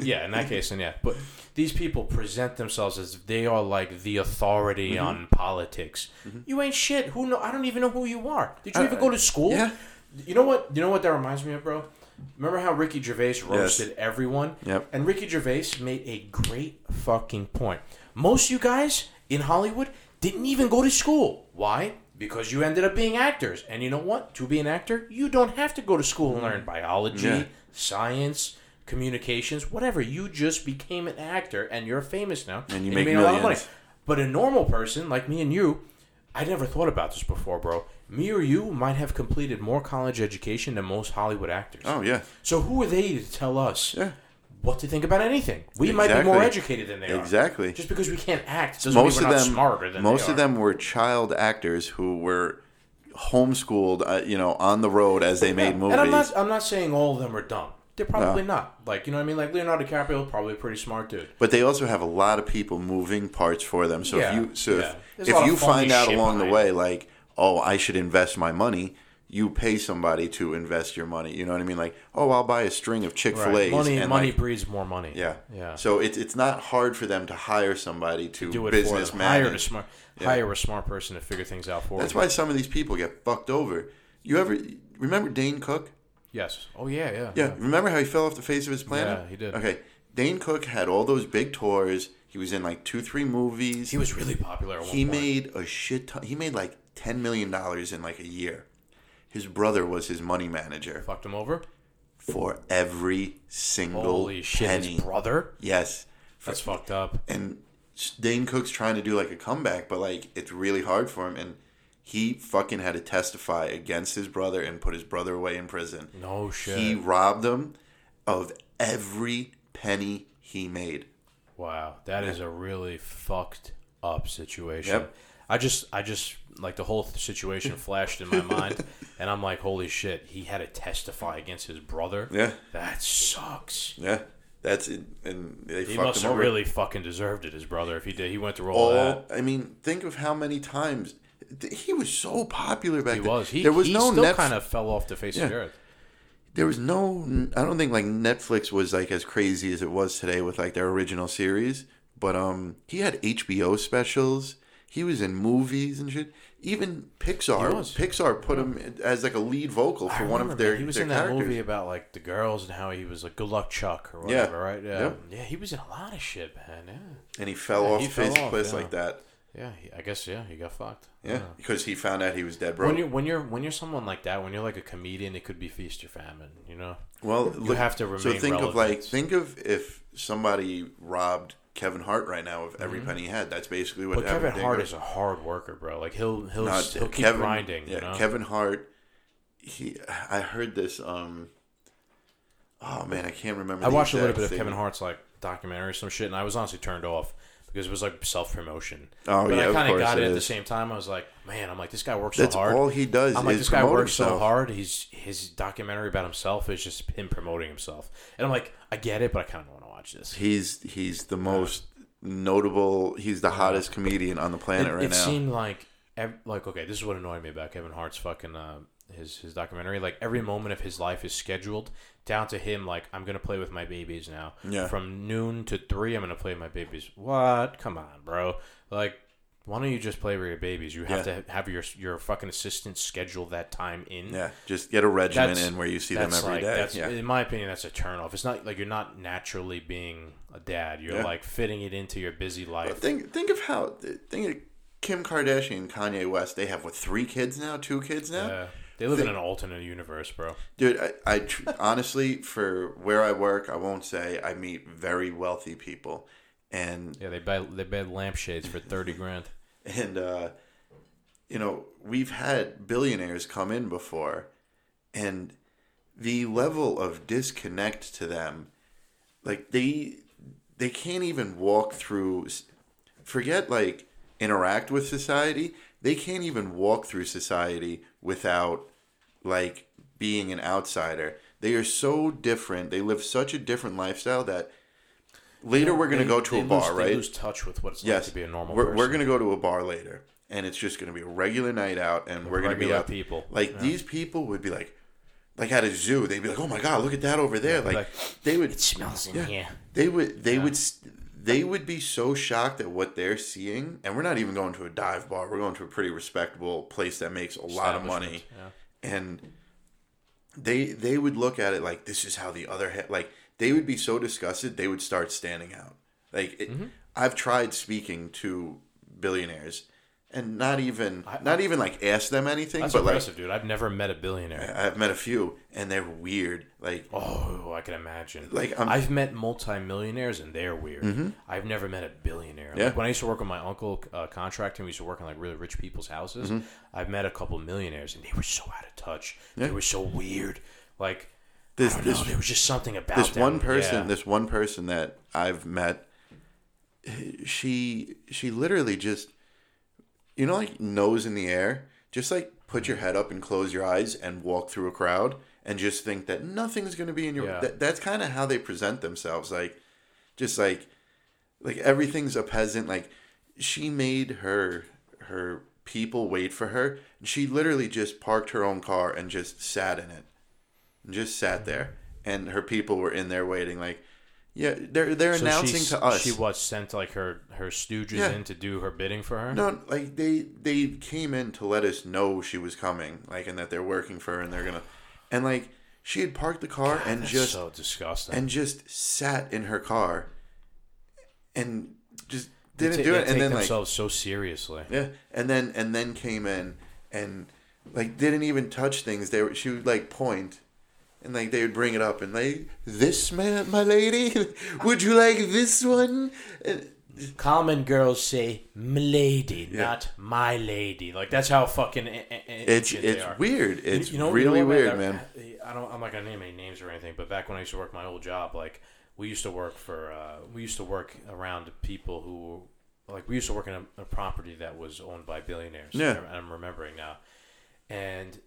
Yeah, in that case, But these people present themselves as if they are like the authority on politics. You ain't shit. I don't even know who you are. Did you even go to school? Yeah. You know what that reminds me of, bro? Remember how Ricky Gervais roasted everyone? Yep. And Ricky Gervais made a great fucking point. Most of you guys in Hollywood didn't even go to school. Why? because you ended up being actors. And you know what? To be an actor, you don't have to go to school and learn biology, science, communications, whatever. You just became an actor and you're famous now. And you make millions. A lot of money. But a normal person like me and you, I never thought about this before, bro. Me or you might have completed more college education than most Hollywood actors. Oh, yeah. So who are they to tell us what to think about anything? We might be more educated than they are. Exactly. Just because we can't act doesn't mean we're not smarter than they are. Most of them were child actors who were homeschooled, on the road as they made movies. And I'm not saying all of them are dumb. They're probably not. Like, you know what I mean? Like, Leonardo DiCaprio, probably a pretty smart dude. But they also have a lot of people moving parts for them. So if you find out along the way, like, oh, I should invest my money, you pay somebody to invest your money. You know what I mean? Like, oh, I'll buy a string of Chick-fil-A's. Right. Money breeds more money. Yeah. Yeah. So it's not hard for them to hire somebody to do it business for them. Hire a smart person to figure things out for them. That's why some of these people get fucked over. You ever remember Dane Cook? Yes. Oh, yeah. Remember how he fell off the face of his planet? Yeah, he did. Okay. Dane Cook had all those big tours. He was in like 2-3 movies. He was really popular at one point. Made a shit ton. He made like $10 million in like a year. His brother was his money manager. Fucked him over? For every single penny. Holy shit, his brother? Yes. That's fucked up. And Dane Cook's trying to do like a comeback, but like it's really hard for him. And he fucking had to testify against his brother and put his brother away in prison. No shit. He robbed him of every penny he made. Wow. That is a really fucked up situation. Yep. I just like the whole situation flashed in my mind and I'm like, holy shit, he had to testify against his brother? Yeah. That sucks. Yeah. That's it, and he must have really fucking deserved it, his brother, if he did. He went through all that. I mean, think of how many times. He was so popular back then. He was. Kind of fell off the face of the earth. There was no... I don't think like Netflix was like as crazy as it was today with like their original series. But he had HBO specials. He was in movies and shit. Even Pixar. Pixar put him as like a lead vocal for one of their characters. He was in that movie about like the girls and how he was like, good luck, Chuck, or whatever, right? Yeah. Yeah, he was in a lot of shit, man. Yeah. And he fell off the face of the place like that. Yeah, he got fucked. Yeah, because he found out he was dead broke. When you're someone like that, when you're like a comedian, it could be feast or famine, you know. Well, you have to remain relevant. So think of if somebody robbed Kevin Hart right now of every penny he had. That's basically what happened. But Kevin Hart is a hard worker, bro. Like he'll keep grinding. Yeah, you know? Kevin Hart. I heard this. Oh man, I can't remember. I watched a little bit of Kevin Hart's like documentary, or some shit, and I was honestly turned off. Because it was like self-promotion. Oh, but yeah, I kind of got it at the same time. I was like, man, I'm like, this guy works so hard. That's all he does. I'm like, this guy works so hard. His documentary about himself is just him promoting himself. And I'm like, I get it, but I kind of want to watch this. He's the most notable, he's the hottest comedian on the planet right now. It seemed like, okay, this is what annoyed me about Kevin Hart's fucking... His documentary, like every moment of his life is scheduled down to him. Like, I'm gonna play with my babies now. Yeah. From noon to 3, I'm gonna play with my babies. What? Come on, bro. Like, why don't you just play with your babies? You have to have your fucking assistant schedule that time in. Yeah. Just get a regimen in where you see them every day. In my opinion, that's a turnoff. It's not like you're not naturally being a dad. You're like fitting it into your busy life. Well, think of Kim Kardashian and Kanye West. They have 2 kids now. Yeah. They live in an alternate universe, bro. Dude, I honestly, for where I work, I won't say I meet very wealthy people, and they buy lampshades for $30,000. And we've had billionaires come in before, and the level of disconnect to them, like they can't even walk through. Forget like interact with society. They can't even walk through society without, like, being an outsider. They are so different. They live such a different lifestyle that later we're going to go to a bar, right? They lose touch with what it's like to be a normal person. We're going to go to a bar later, and it's just going to be a regular night out, and we're going to be out. People. Like, these people would be like at a zoo. They'd be like, oh, my God, look at that over there. Like, they would... It smells in here. They would be so shocked at what they're seeing, and we're not even going to a dive bar. We're going to a pretty respectable place that makes a lot of money, and they would look at it like this is how the other like they would be so disgusted they would start standing out. Like I've tried speaking to billionaires, and not even like ask them anything. That's but impressive, like, dude. I've never met a billionaire. I've met a few, and they're weird. Like, oh, I can imagine. Like, I've met multi-millionaires, and they're weird. Mm-hmm. I've never met a billionaire. Yeah. Like, when I used to work with my uncle contracting, we used to work on like really rich people's houses. Mm-hmm. I've met a couple of millionaires, and they were so out of touch. Yeah. They were so weird. Like, there was just something about this them. This one person that I've met. She literally just. You know, like, nose in the air? Just, like, put your head up and close your eyes and walk through a crowd and just think that nothing's going to be in your... Yeah. That's kind of how they present themselves. Like, just, like, everything's a peasant. Like, she made her people wait for her. And she literally just parked her own car and just sat in it. And just sat there. And her people were in there waiting, like... Yeah, they're so announcing to us. She was sent like her stooges in to do her bidding for her. No, like they came in to let us know she was coming, like, and that they're working for her, and they're gonna, and like she had parked the car God, and that's just so disgusting, and just sat in her car, and just didn't do it, and then themselves like so seriously. Yeah, and then came in and like didn't even touch things. She would like point. And, like, they would bring it up and, like, this, my lady? Would you like this one? Common girls say, m'lady, not my lady. Like, that's how fucking it's they are. Weird. It's really weird, man. I'm not going to name any names or anything, but back when I used to work my old job, like, we used to work around people who, like, we used to work in a property that was owned by billionaires. Yeah. I'm remembering now. And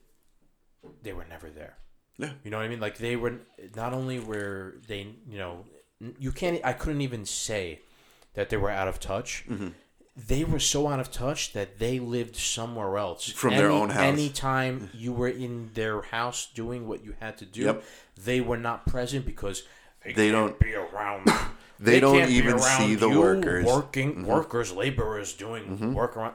they were never there. Yeah. You know what I mean? Like, they were, not only were they, you know, I couldn't even say that they were out of touch. Mm-hmm. They were so out of touch that they lived somewhere else. From their own house. Anytime you were in their house doing what you had to do, they were not present because they don't be around them. They don't even see the workers. Workers, laborers doing work around.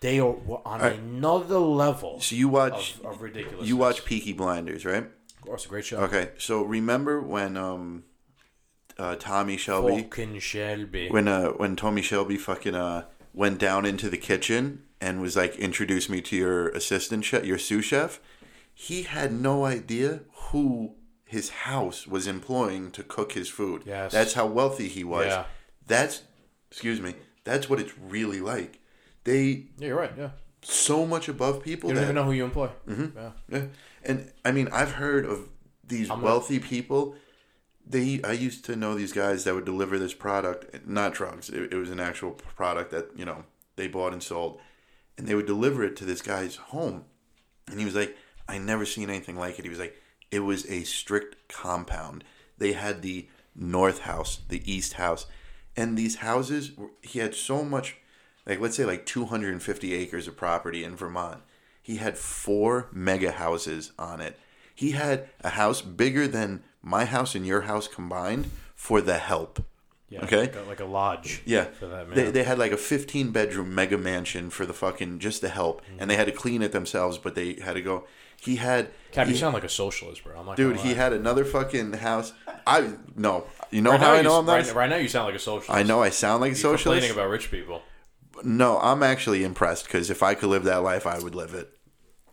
They are on another level. So you watch of ridiculousness. You watch Peaky Blinders, right? Of course, a great show. Okay, so remember when Tommy Shelby, when Tommy Shelby fucking went down into the kitchen and was like, "Introduce me to your assistant chef, your sous chef." He had no idea who his house was employing to cook his food. Yes, that's how wealthy he was. Yeah. That's what it's really like. You're right. Yeah, so much above people. You don't even know who you employ. Mm-hmm. Yeah, and I mean, I've heard of these wealthy people. I used to know these guys that would deliver this product, not drugs. It was an actual product that they bought and sold, and they would deliver it to this guy's home, and he was like, "I never seen anything like it." He was like, "It was a strict compound. They had the North House, the East House, and these houses." He had so much. Like, let's say, like, 250 acres of property in Vermont. He had 4 mega houses on it. He had a house bigger than my house and your house combined for the help. Yeah, okay? Like a lodge. Yeah. For that man. They had, like, a 15-bedroom mega mansion for the fucking, just the help. Mm-hmm. And they had to clean it themselves, but they had to go. He had... Cap, you sound like a socialist, bro. I'm not gonna lie. Dude, he had another fucking house. No. You know how I know I'm not... Right now you sound like a socialist. I know I sound like a socialist. You're complaining about rich people. No, I'm actually impressed because if I could live that life, I would live it.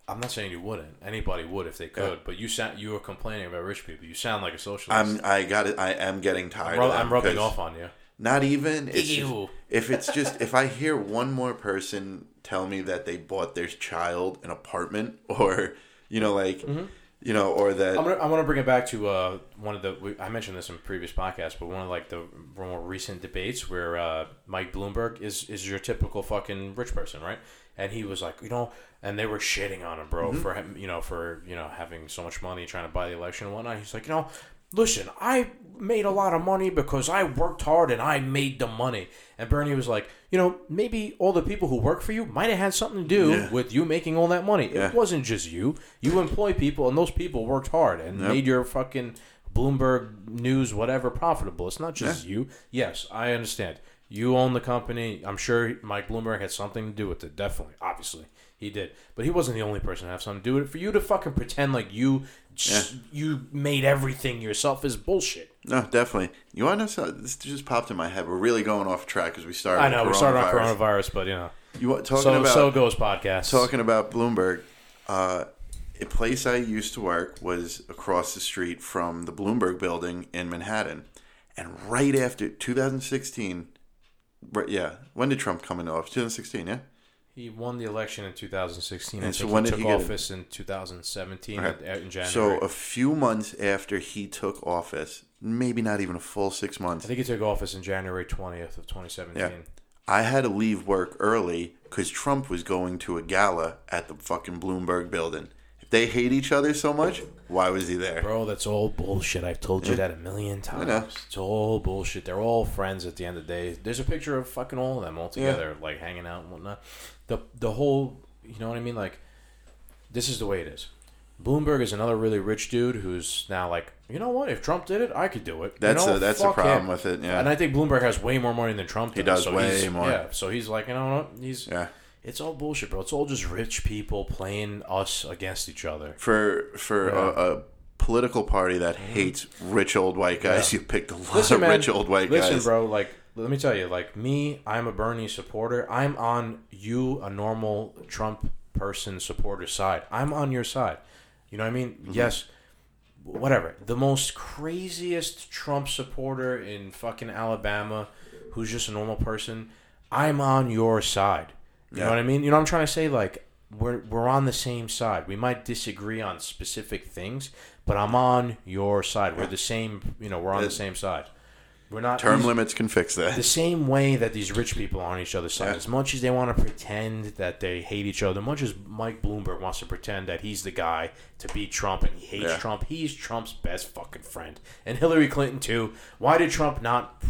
I'm not saying you wouldn't. Anybody would if they could. But you are complaining about rich people. You sound like a socialist. I am getting tired. I'm rubbing off on you. Not even. It's just, if I hear one more person tell me that they bought their child an apartment, or or that I want to bring it back to one of the I mentioned this in previous podcasts, but one of like the more recent debates where Mike Bloomberg is your typical fucking rich person, right? And he was like, and they were shitting on him, bro, for him, for having so much money trying to buy the election and whatnot. He's like, listen, I made a lot of money because I worked hard and I made the money. And Bernie was like, maybe all the people who work for you might have had something to do with you making all that money. Yeah. It wasn't just you. You employ people, and those people worked hard and made your fucking Bloomberg News whatever profitable. It's not just you. Yes, I understand. You own the company. I'm sure Mike Bloomberg had something to do with it. Definitely. Obviously. He did. But he wasn't the only person to have something to do with it. For you to fucking pretend like you made everything yourself is bullshit. No, definitely. You want to know, this just popped in my head. We're really going off track because we started on coronavirus. I know, we started on coronavirus, but, you know. So goes podcast. Talking about Bloomberg, a place I used to work was across the street from the Bloomberg building in Manhattan. And right after 2016, when did Trump come into office? 2016, yeah? He won the election in 2016. And so when did he took office in 2017 in January. So a few months after he took office, maybe not even a full 6 months. I think he took office in January 20th of 2017. Yeah. I had to leave work early because Trump was going to a gala at the fucking Bloomberg building. If they hate each other so much, why was he there? Bro, that's all bullshit. I've told you that a million times. I know. It's all bullshit. They're all friends at the end of the day. There's a picture of fucking all of them all together, like hanging out and whatnot. The whole, you know what I mean? Like, this is the way it is. Bloomberg is another really rich dude who's now like, you know what? If Trump did it, I could do it. That's a problem with it. Yeah, and I think Bloomberg has way more money than Trump does. He does way more. Yeah, so he's like, you know what? It's all bullshit, bro. It's all just rich people playing us against each other. For a political party that hates rich old white guys, you picked a lot of rich old white guys. Listen, bro, like. Let me tell you, like me, I'm a Bernie supporter. I'm on you, a normal Trump person supporter side. I'm on your side. You know what I mean? Mm-hmm. Yes, whatever. The most craziest Trump supporter in fucking Alabama who's just a normal person, I'm on your side. You know what I mean? You know what I'm trying to say? Like, we're on the same side. We might disagree on specific things, but I'm on your side. We're the same, you know, we're on the same side. We're not limits can fix that. The same way that these rich people are on each other's side. Yeah. As much as they want to pretend that they hate each other, as much as Mike Bloomberg wants to pretend that he's the guy to beat Trump and he hates Trump, he's Trump's best fucking friend. And Hillary Clinton, too. Why did Trump not,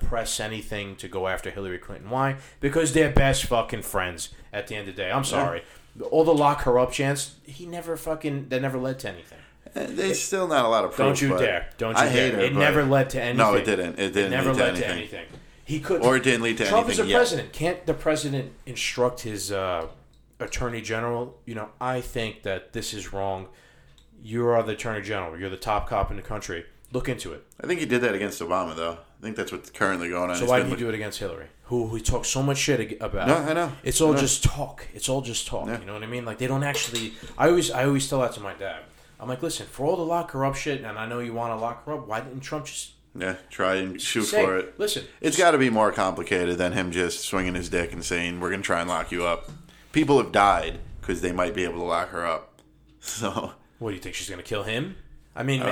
press anything to go after Hillary Clinton? Why? Because they're best fucking friends at the end of the day. I'm sorry. Yeah. All the lock her up chants, that never led to anything. There's still not a lot of proof. Don't you dare. Hate her, it never led to anything. No, it didn't. It never led to anything. He could, or it didn't lead to Trump anything. Trump is the president. Can't the president instruct his attorney general, I think that this is wrong. You are the attorney general. You're the top cop in the country. Look into it. I think he did that against Obama, though. I think that's what's currently going on. So why did he do it against Hillary, who he talks so much shit about? No, I know. It's all just talk. Yeah. You know what I mean? Like, they don't actually... I always tell that to my dad. I'm like, listen, for all the lock her up shit, and I know you want to lock her up, why didn't Trump just... Yeah, try and shoot for it. Listen. It's got to be more complicated than him just swinging his dick and saying, we're going to try and lock you up. People have died because they might be able to lock her up. So... What, do you think she's going to kill him? I mean,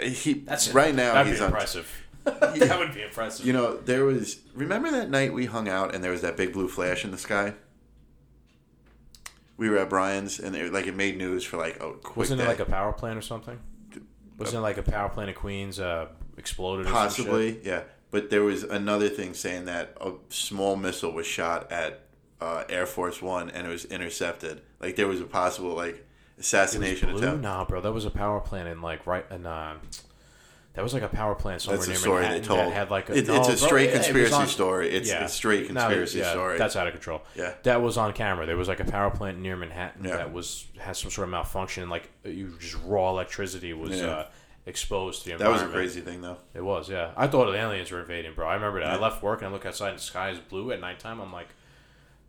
he's impressive. That would be impressive. You know, there was... Remember that night we hung out and there was that big blue flash in the sky? We were at Brian's, and it made news for wasn't it like a power plant or something? Wasn't it like a power plant in Queens exploded? Possibly, or some shit? Yeah. But there was another thing saying that a small missile was shot at Air Force One, and it was intercepted. Like there was a possible assassination attempt. Nah, bro, that was a power plant in that was like a power plant somewhere near Manhattan. That's a story they told. It's a straight conspiracy story. That's out of control. Yeah. That was on camera. There was like a power plant near Manhattan that had some sort of malfunction. Like raw electricity was exposed to the environment. That was a crazy thing, though. It was, yeah. I thought the aliens were invading, bro. I remember that. Yeah. I left work and I look outside and the sky is blue at nighttime. I'm like...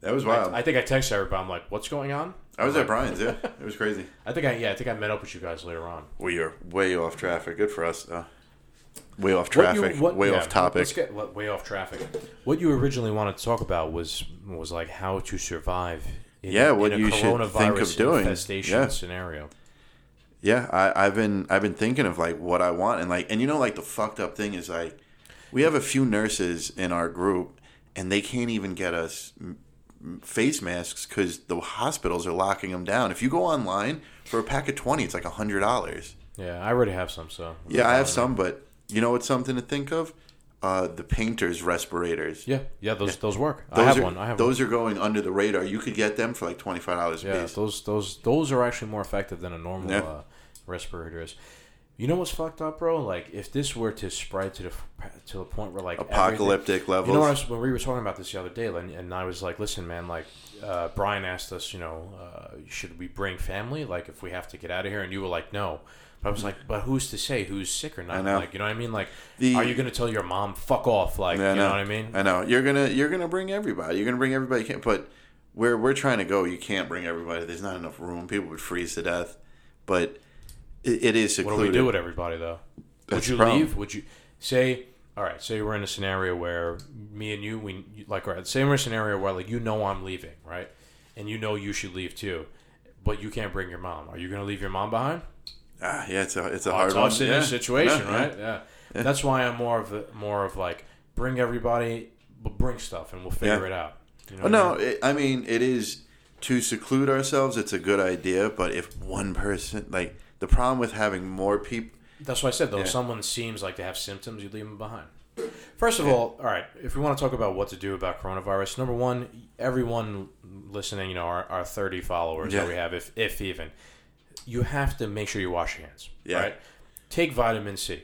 That was wild. I think I texted everybody. I'm like, what's going on? I was at Brian's, yeah. It was crazy. I think I met up with you guys later on. We are way off traffic. Good for us. Way off traffic. Off topic. Let's get way off traffic. What you originally wanted to talk about was like how to survive in a coronavirus infestation scenario. Yeah, I've been thinking of like what I want and you know like the fucked up thing is like we have a few nurses in our group and they can't even get us face masks because the hospitals are locking them down. If you go online for a pack of 20, it's like $100. Yeah, I already have some. So I have some, but you know what's something to think of? The painters' respirators. Yeah, those work. Those are going under the radar. You could get them for like $25 a piece. Those are actually more effective than a normal respirator is. You know what's fucked up, bro? Like, if this were to spread to the point where, like, apocalyptic levels. You know what? When we were talking about this the other day, and I was like, listen, man, like, Brian asked us, you know, should we bring family? Like, if we have to get out of here, and you were like, no. But I was like, but who's to say who's sick or not? I know. Like, you know what I mean? Like, are you gonna tell your mom fuck off? Like, yeah, you know what I mean? I know you're gonna bring everybody. You're gonna bring everybody. You can't. But where we're trying to go, you can't bring everybody. There's not enough room. People would freeze to death. But it is secluded. What do we do with everybody though? That's would you leave? Would you say? All right. Say we're in a scenario where me and you, say we're in a scenario where, like, you know, I'm leaving, right? And you know you should leave too, but you can't bring your mom. Are you gonna leave your mom behind? Yeah, it's a hard one. It's a situation, right? Yeah. That's why I'm more of like, bring everybody, but bring stuff, and we'll figure it out. You know it is to seclude ourselves. It's a good idea, but if one person, like, the problem with having more people. That's why I said, though, if someone seems like they have symptoms, you leave them behind. First of all right, if we want to talk about what to do about coronavirus, number one, everyone listening, you know, our 30 followers that we have, if even. You have to make sure you wash your hands, right? Take vitamin C.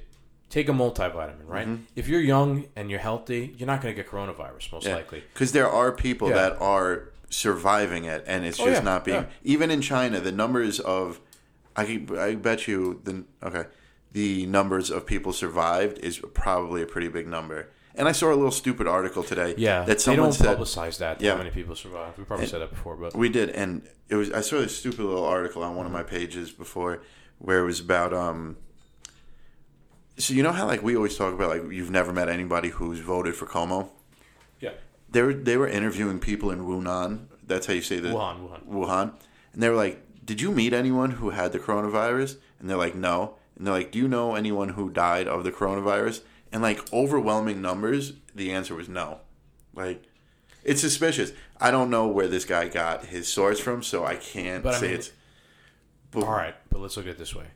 Take a multivitamin, right? Mm-hmm. If you're young and you're healthy, you're not going to get coronavirus, most likely. Because there are people that are surviving it, and it's just not being... Yeah. Even in China, the numbers of... I bet you... The numbers of people survived is probably a pretty big number. And I saw a little stupid article today. Yeah, that someone they don't publicize that. How many people survived? We probably said that before, but we did. And it was I saw this stupid little article on one of my pages before, where it was about. So you know how, like, we always talk about, like, you've never met anybody who's voted for Cuomo. Yeah, they were interviewing people in Wuhan. That's how you say that. Wuhan, and they were like, "Did you meet anyone who had the coronavirus?" And they're like, "No." And they're like, "Do you know anyone who died of the coronavirus?" And, like, overwhelming numbers, the answer was no. Like, it's suspicious. I don't know where this guy got his source from, so I can't say it's... But, all right, but let's look at it this way.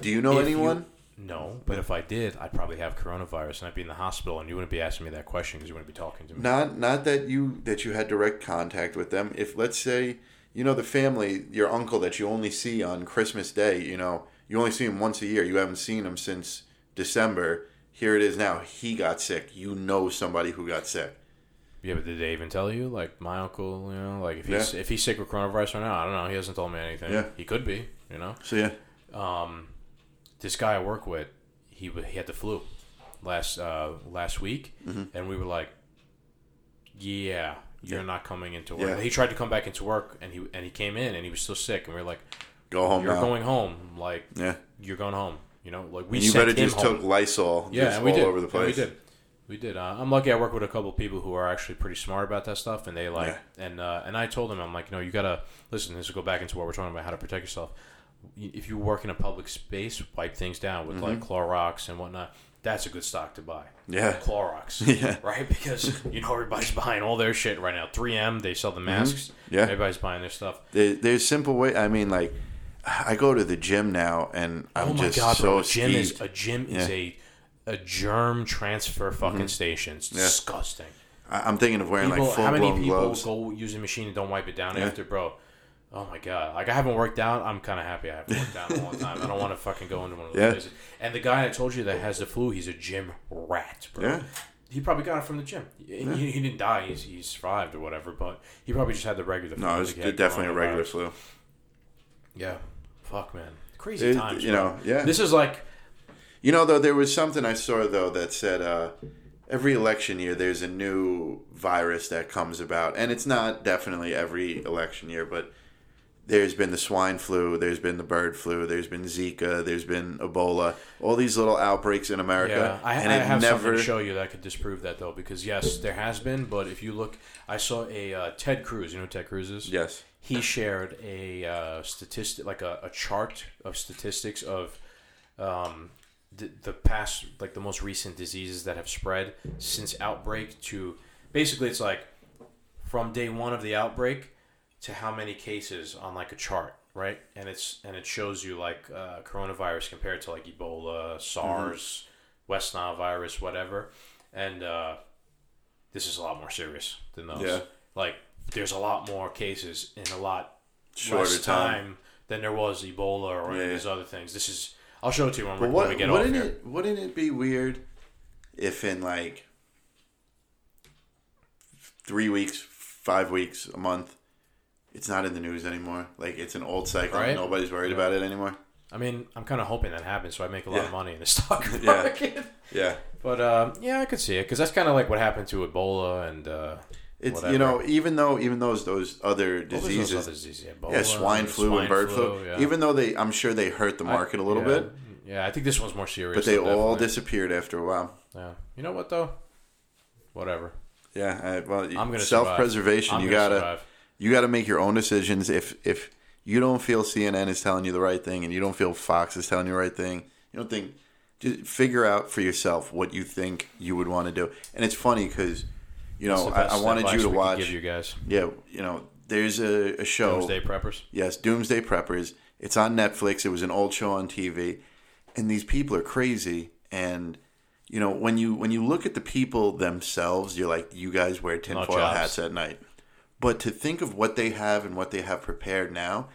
Do you know anyone? No, but if I did, I'd probably have coronavirus, and I'd be in the hospital, and you wouldn't be asking me that question because you wouldn't be talking to me. Not that you had direct contact with them. If, let's say, you know, the family, your uncle that you only see on Christmas Day, you know, you only see him once a year. You haven't seen him since December... Here it is now. He got sick. You know somebody who got sick. Yeah, but did they even tell you? Like, my uncle, you know, like, if he's sick with coronavirus right now, I don't know. He hasn't told me anything. Yeah. He could be, you know? So, yeah. This guy I work with, he had the flu last week, and we were like, you're not coming into work. Yeah. He tried to come back into work, and he came in, and he was still sick, and we were like, go home now. You're going home. Like, you're going home. You know, like, we sent him home. You better just took Lysol all over the place. Yeah, we did. I'm lucky I work with a couple of people who are actually pretty smart about that stuff, and they and I told them, I'm like, you know, you gotta listen. This will go back into what we're talking about, how to protect yourself. If you work in a public space, wipe things down with like Clorox and whatnot. That's a good stock to buy. Yeah, Clorox. Yeah, right, because you know everybody's buying all their shit right now. 3M, they sell the masks. Mm-hmm. Yeah, everybody's buying their stuff. There's simple way. I mean, like. I go to the gym now, and I'm just so scared. A gym is a germ transfer fucking station. It's disgusting. I'm thinking of wearing like full-blown gloves. How many people go use a machine and don't wipe it down after, bro? Oh my god! Like, I haven't worked out. I'm kind of happy I haven't worked out in a long time. I don't want to fucking go into one of those places. And the guy I told you that has the flu, he's a gym rat, bro. Yeah. He probably got it from the gym. He didn't die. He survived or whatever, but he probably just had the regular flu. No, it was definitely a regular flu. Yeah, fuck, man, crazy times. You know, yeah. This is like, you know, though there was something I saw though that said every election year there's a new virus that comes about, and it's not definitely every election year, but there's been the swine flu, there's been the bird flu, there's been Zika, there's been Ebola, all these little outbreaks in America. Yeah, I have something to show you that could disprove that though, because yes, there has been, but if you look, I saw a Ted Cruz. You know who Ted Cruz is? Yes. He shared a statistic, like a chart of statistics of the past, like the most recent diseases that have spread since outbreak to basically it's like from day one of the outbreak to how many cases on like a chart, right? And it shows you like coronavirus compared to like Ebola, SARS, West Nile virus, whatever. And this is a lot more serious than those. Yeah. Like. There's a lot more cases in a lot shorter time than there was Ebola or any of these other things. This is I'll show it to you when we get off here. Wouldn't it be weird if in like 3 weeks, 5 weeks, a month, it's not in the news anymore? Like, it's an old cycle. Right? Nobody's worried about it anymore. I mean, I'm kind of hoping that happens so I make a lot of money in the stock market. Yeah. But, I could see it because that's kind of like what happened to Ebola and it's whatever. You know, even though those other diseases, Ebola, swine flu and bird flu, even though I'm sure they hurt the market a little bit. Yeah, I think this one's more serious. But they all disappeared after a while. Yeah. You know what, though? Whatever. Yeah. I'm gonna self-preservation. You gotta make your own decisions. If you don't feel CNN is telling you the right thing, and you don't feel Fox is telling you the right thing, just figure out for yourself what you think you would want to do. And it's funny because, I wanted you to watch. Give you guys. Yeah, there's a show. Doomsday Preppers. Yes, Doomsday Preppers. It's on Netflix. It was an old show on TV, and these people are crazy. And when you look at the people themselves, you're like, you guys wear tinfoil hats at night. But to think of what they have and what they have prepared now,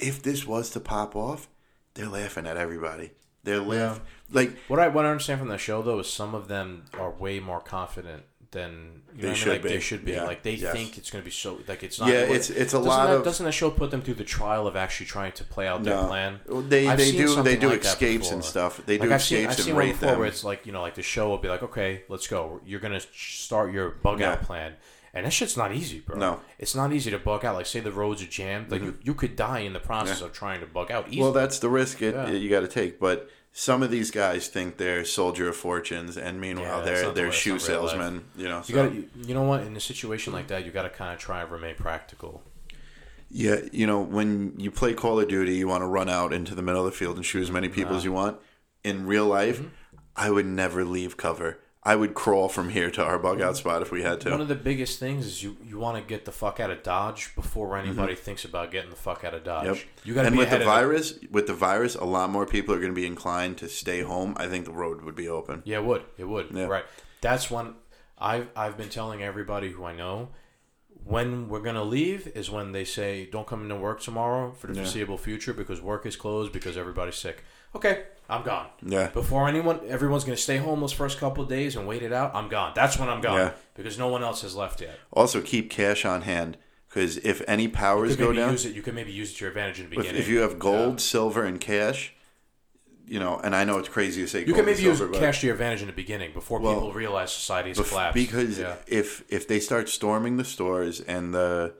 if this was to pop off, they're laughing at everybody. They're laughing. Like what I understand from the show though is some of them are way more confident than they should be. Yeah. Like they think it's going to be so. Like it's not. Yeah, it's a lot of. Doesn't the show put them through the trial of actually trying to play out their plan? They do like escapes and stuff. They do escapes and rate them. Where it's like like the show will be like, okay, let's go. You're going to start your bug out plan. And that shit's not easy, bro. No. It's not easy to bug out. Like, say the roads are jammed. Like, you could die in the process of trying to bug out easily. Well, that's the risk you got to take. But some of these guys think they're soldier of fortunes. And meanwhile, they're shoe salesmen. You know what? In a situation like that, you got to kind of try and remain practical. Yeah. When you play Call of Duty, you want to run out into the middle of the field and shoot as many people as you want. In real life, I would never leave cover. I would crawl from here to our bug out spot if we had to. One of the biggest things is you want to get the fuck out of Dodge before anybody thinks about getting the fuck out of Dodge. Yep. You got to be ahead of it. With the virus, a lot more people are going to be inclined to stay home. I think the road would be open. Yeah, it would. It would. Yeah. Right. That's one I've been telling everybody who I know. When we're going to leave is when they say, don't come into work tomorrow for the foreseeable future because work is closed because everybody's sick. Okay, I'm gone. Yeah. Before everyone's going to stay home those first couple of days and wait it out, I'm gone. That's when I'm gone because no one else has left yet. Also, keep cash on hand because if any powers go down... You can maybe use it to your advantage in the beginning. If you have gold, silver, and cash, and I know it's crazy to say gold and silver, you can maybe use cash to your advantage in the beginning before people realize society has collapsed. Because if they start storming the stores and the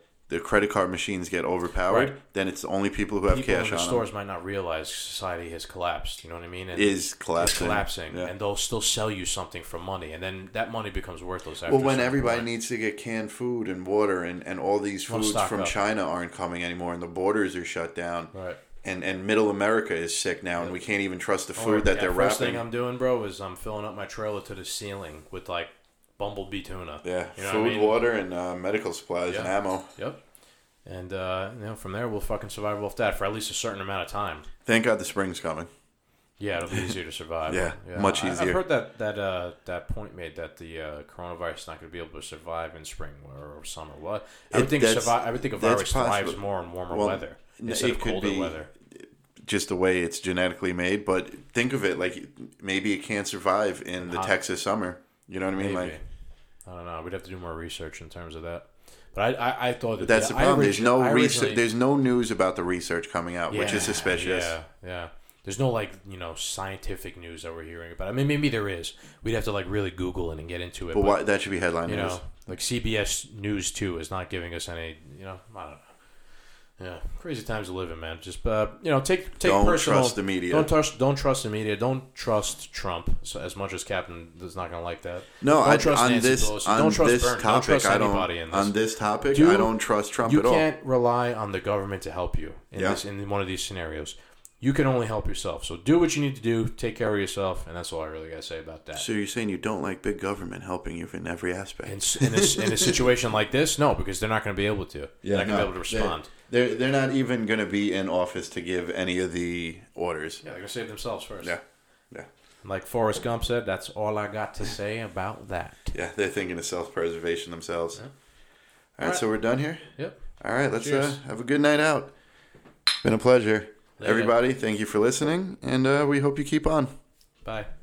credit card machines get overpowered, then it's only people who have cash on them. Stores might not realize society has collapsed. You know what I mean? It's collapsing. Yeah. And they'll still sell you something for money. And then that money becomes worthless. Well, when everybody needs to get canned food and water and all these foods from China aren't coming anymore and the borders are shut down. Right. And middle America is sick now, and we can't even trust the food that they're wrapping. First thing I'm doing, bro, is I'm filling up my trailer to the ceiling with, like, bumblebee tuna. Yeah, food, water, and medical supplies and ammo. Yep. And from there, we'll fucking survive off that for at least a certain amount of time. Thank God the spring's coming. Yeah, it'll be easier to survive. Yeah, much easier. I've heard that point made that the coronavirus is not going to be able to survive in spring or summer. What? I would think a virus survives more in warmer weather instead of colder weather. Just the way it's genetically made, but think of it like maybe it can't survive in the Texas summer. You know what I mean? Maybe. Like, I don't know. We'd have to do more research in terms of that. But I thought that that's the problem. There's no news about the research coming out, which is suspicious. Yeah. There's no scientific news that we're hearing about. I mean, maybe there is. We'd have to really Google it and get into it. But why, that should be headline news. Like CBS News 2 is not giving us any. I don't know. Yeah, crazy times to live in, man. Just take don't personal. Don't trust the media. Don't trust the media. Don't trust Trump as much as Captain is not going to like that. No, I trust on Nancy this Pelosi. On don't trust this Bernie. Topic. Don't trust anybody in this. On this topic, I don't trust Trump at all. You can't rely on the government to help you in one of these scenarios. You can only help yourself. So do what you need to do. Take care of yourself, and that's all I really got to say about that. So you're saying you don't like big government helping you in every aspect? In a situation like this, no, because they're not going to be able to. They're not going to be able to respond. They're not even going to be in office to give any of the orders. Yeah, they're going to save themselves first. Yeah. Like Forrest Gump said, that's all I got to say about that. Yeah, they're thinking of self-preservation themselves. Yeah. All right, so we're done here? Yep. All right, let's have a good night out. It's been a pleasure. Later. Everybody, thank you for listening, and we hope you keep on. Bye.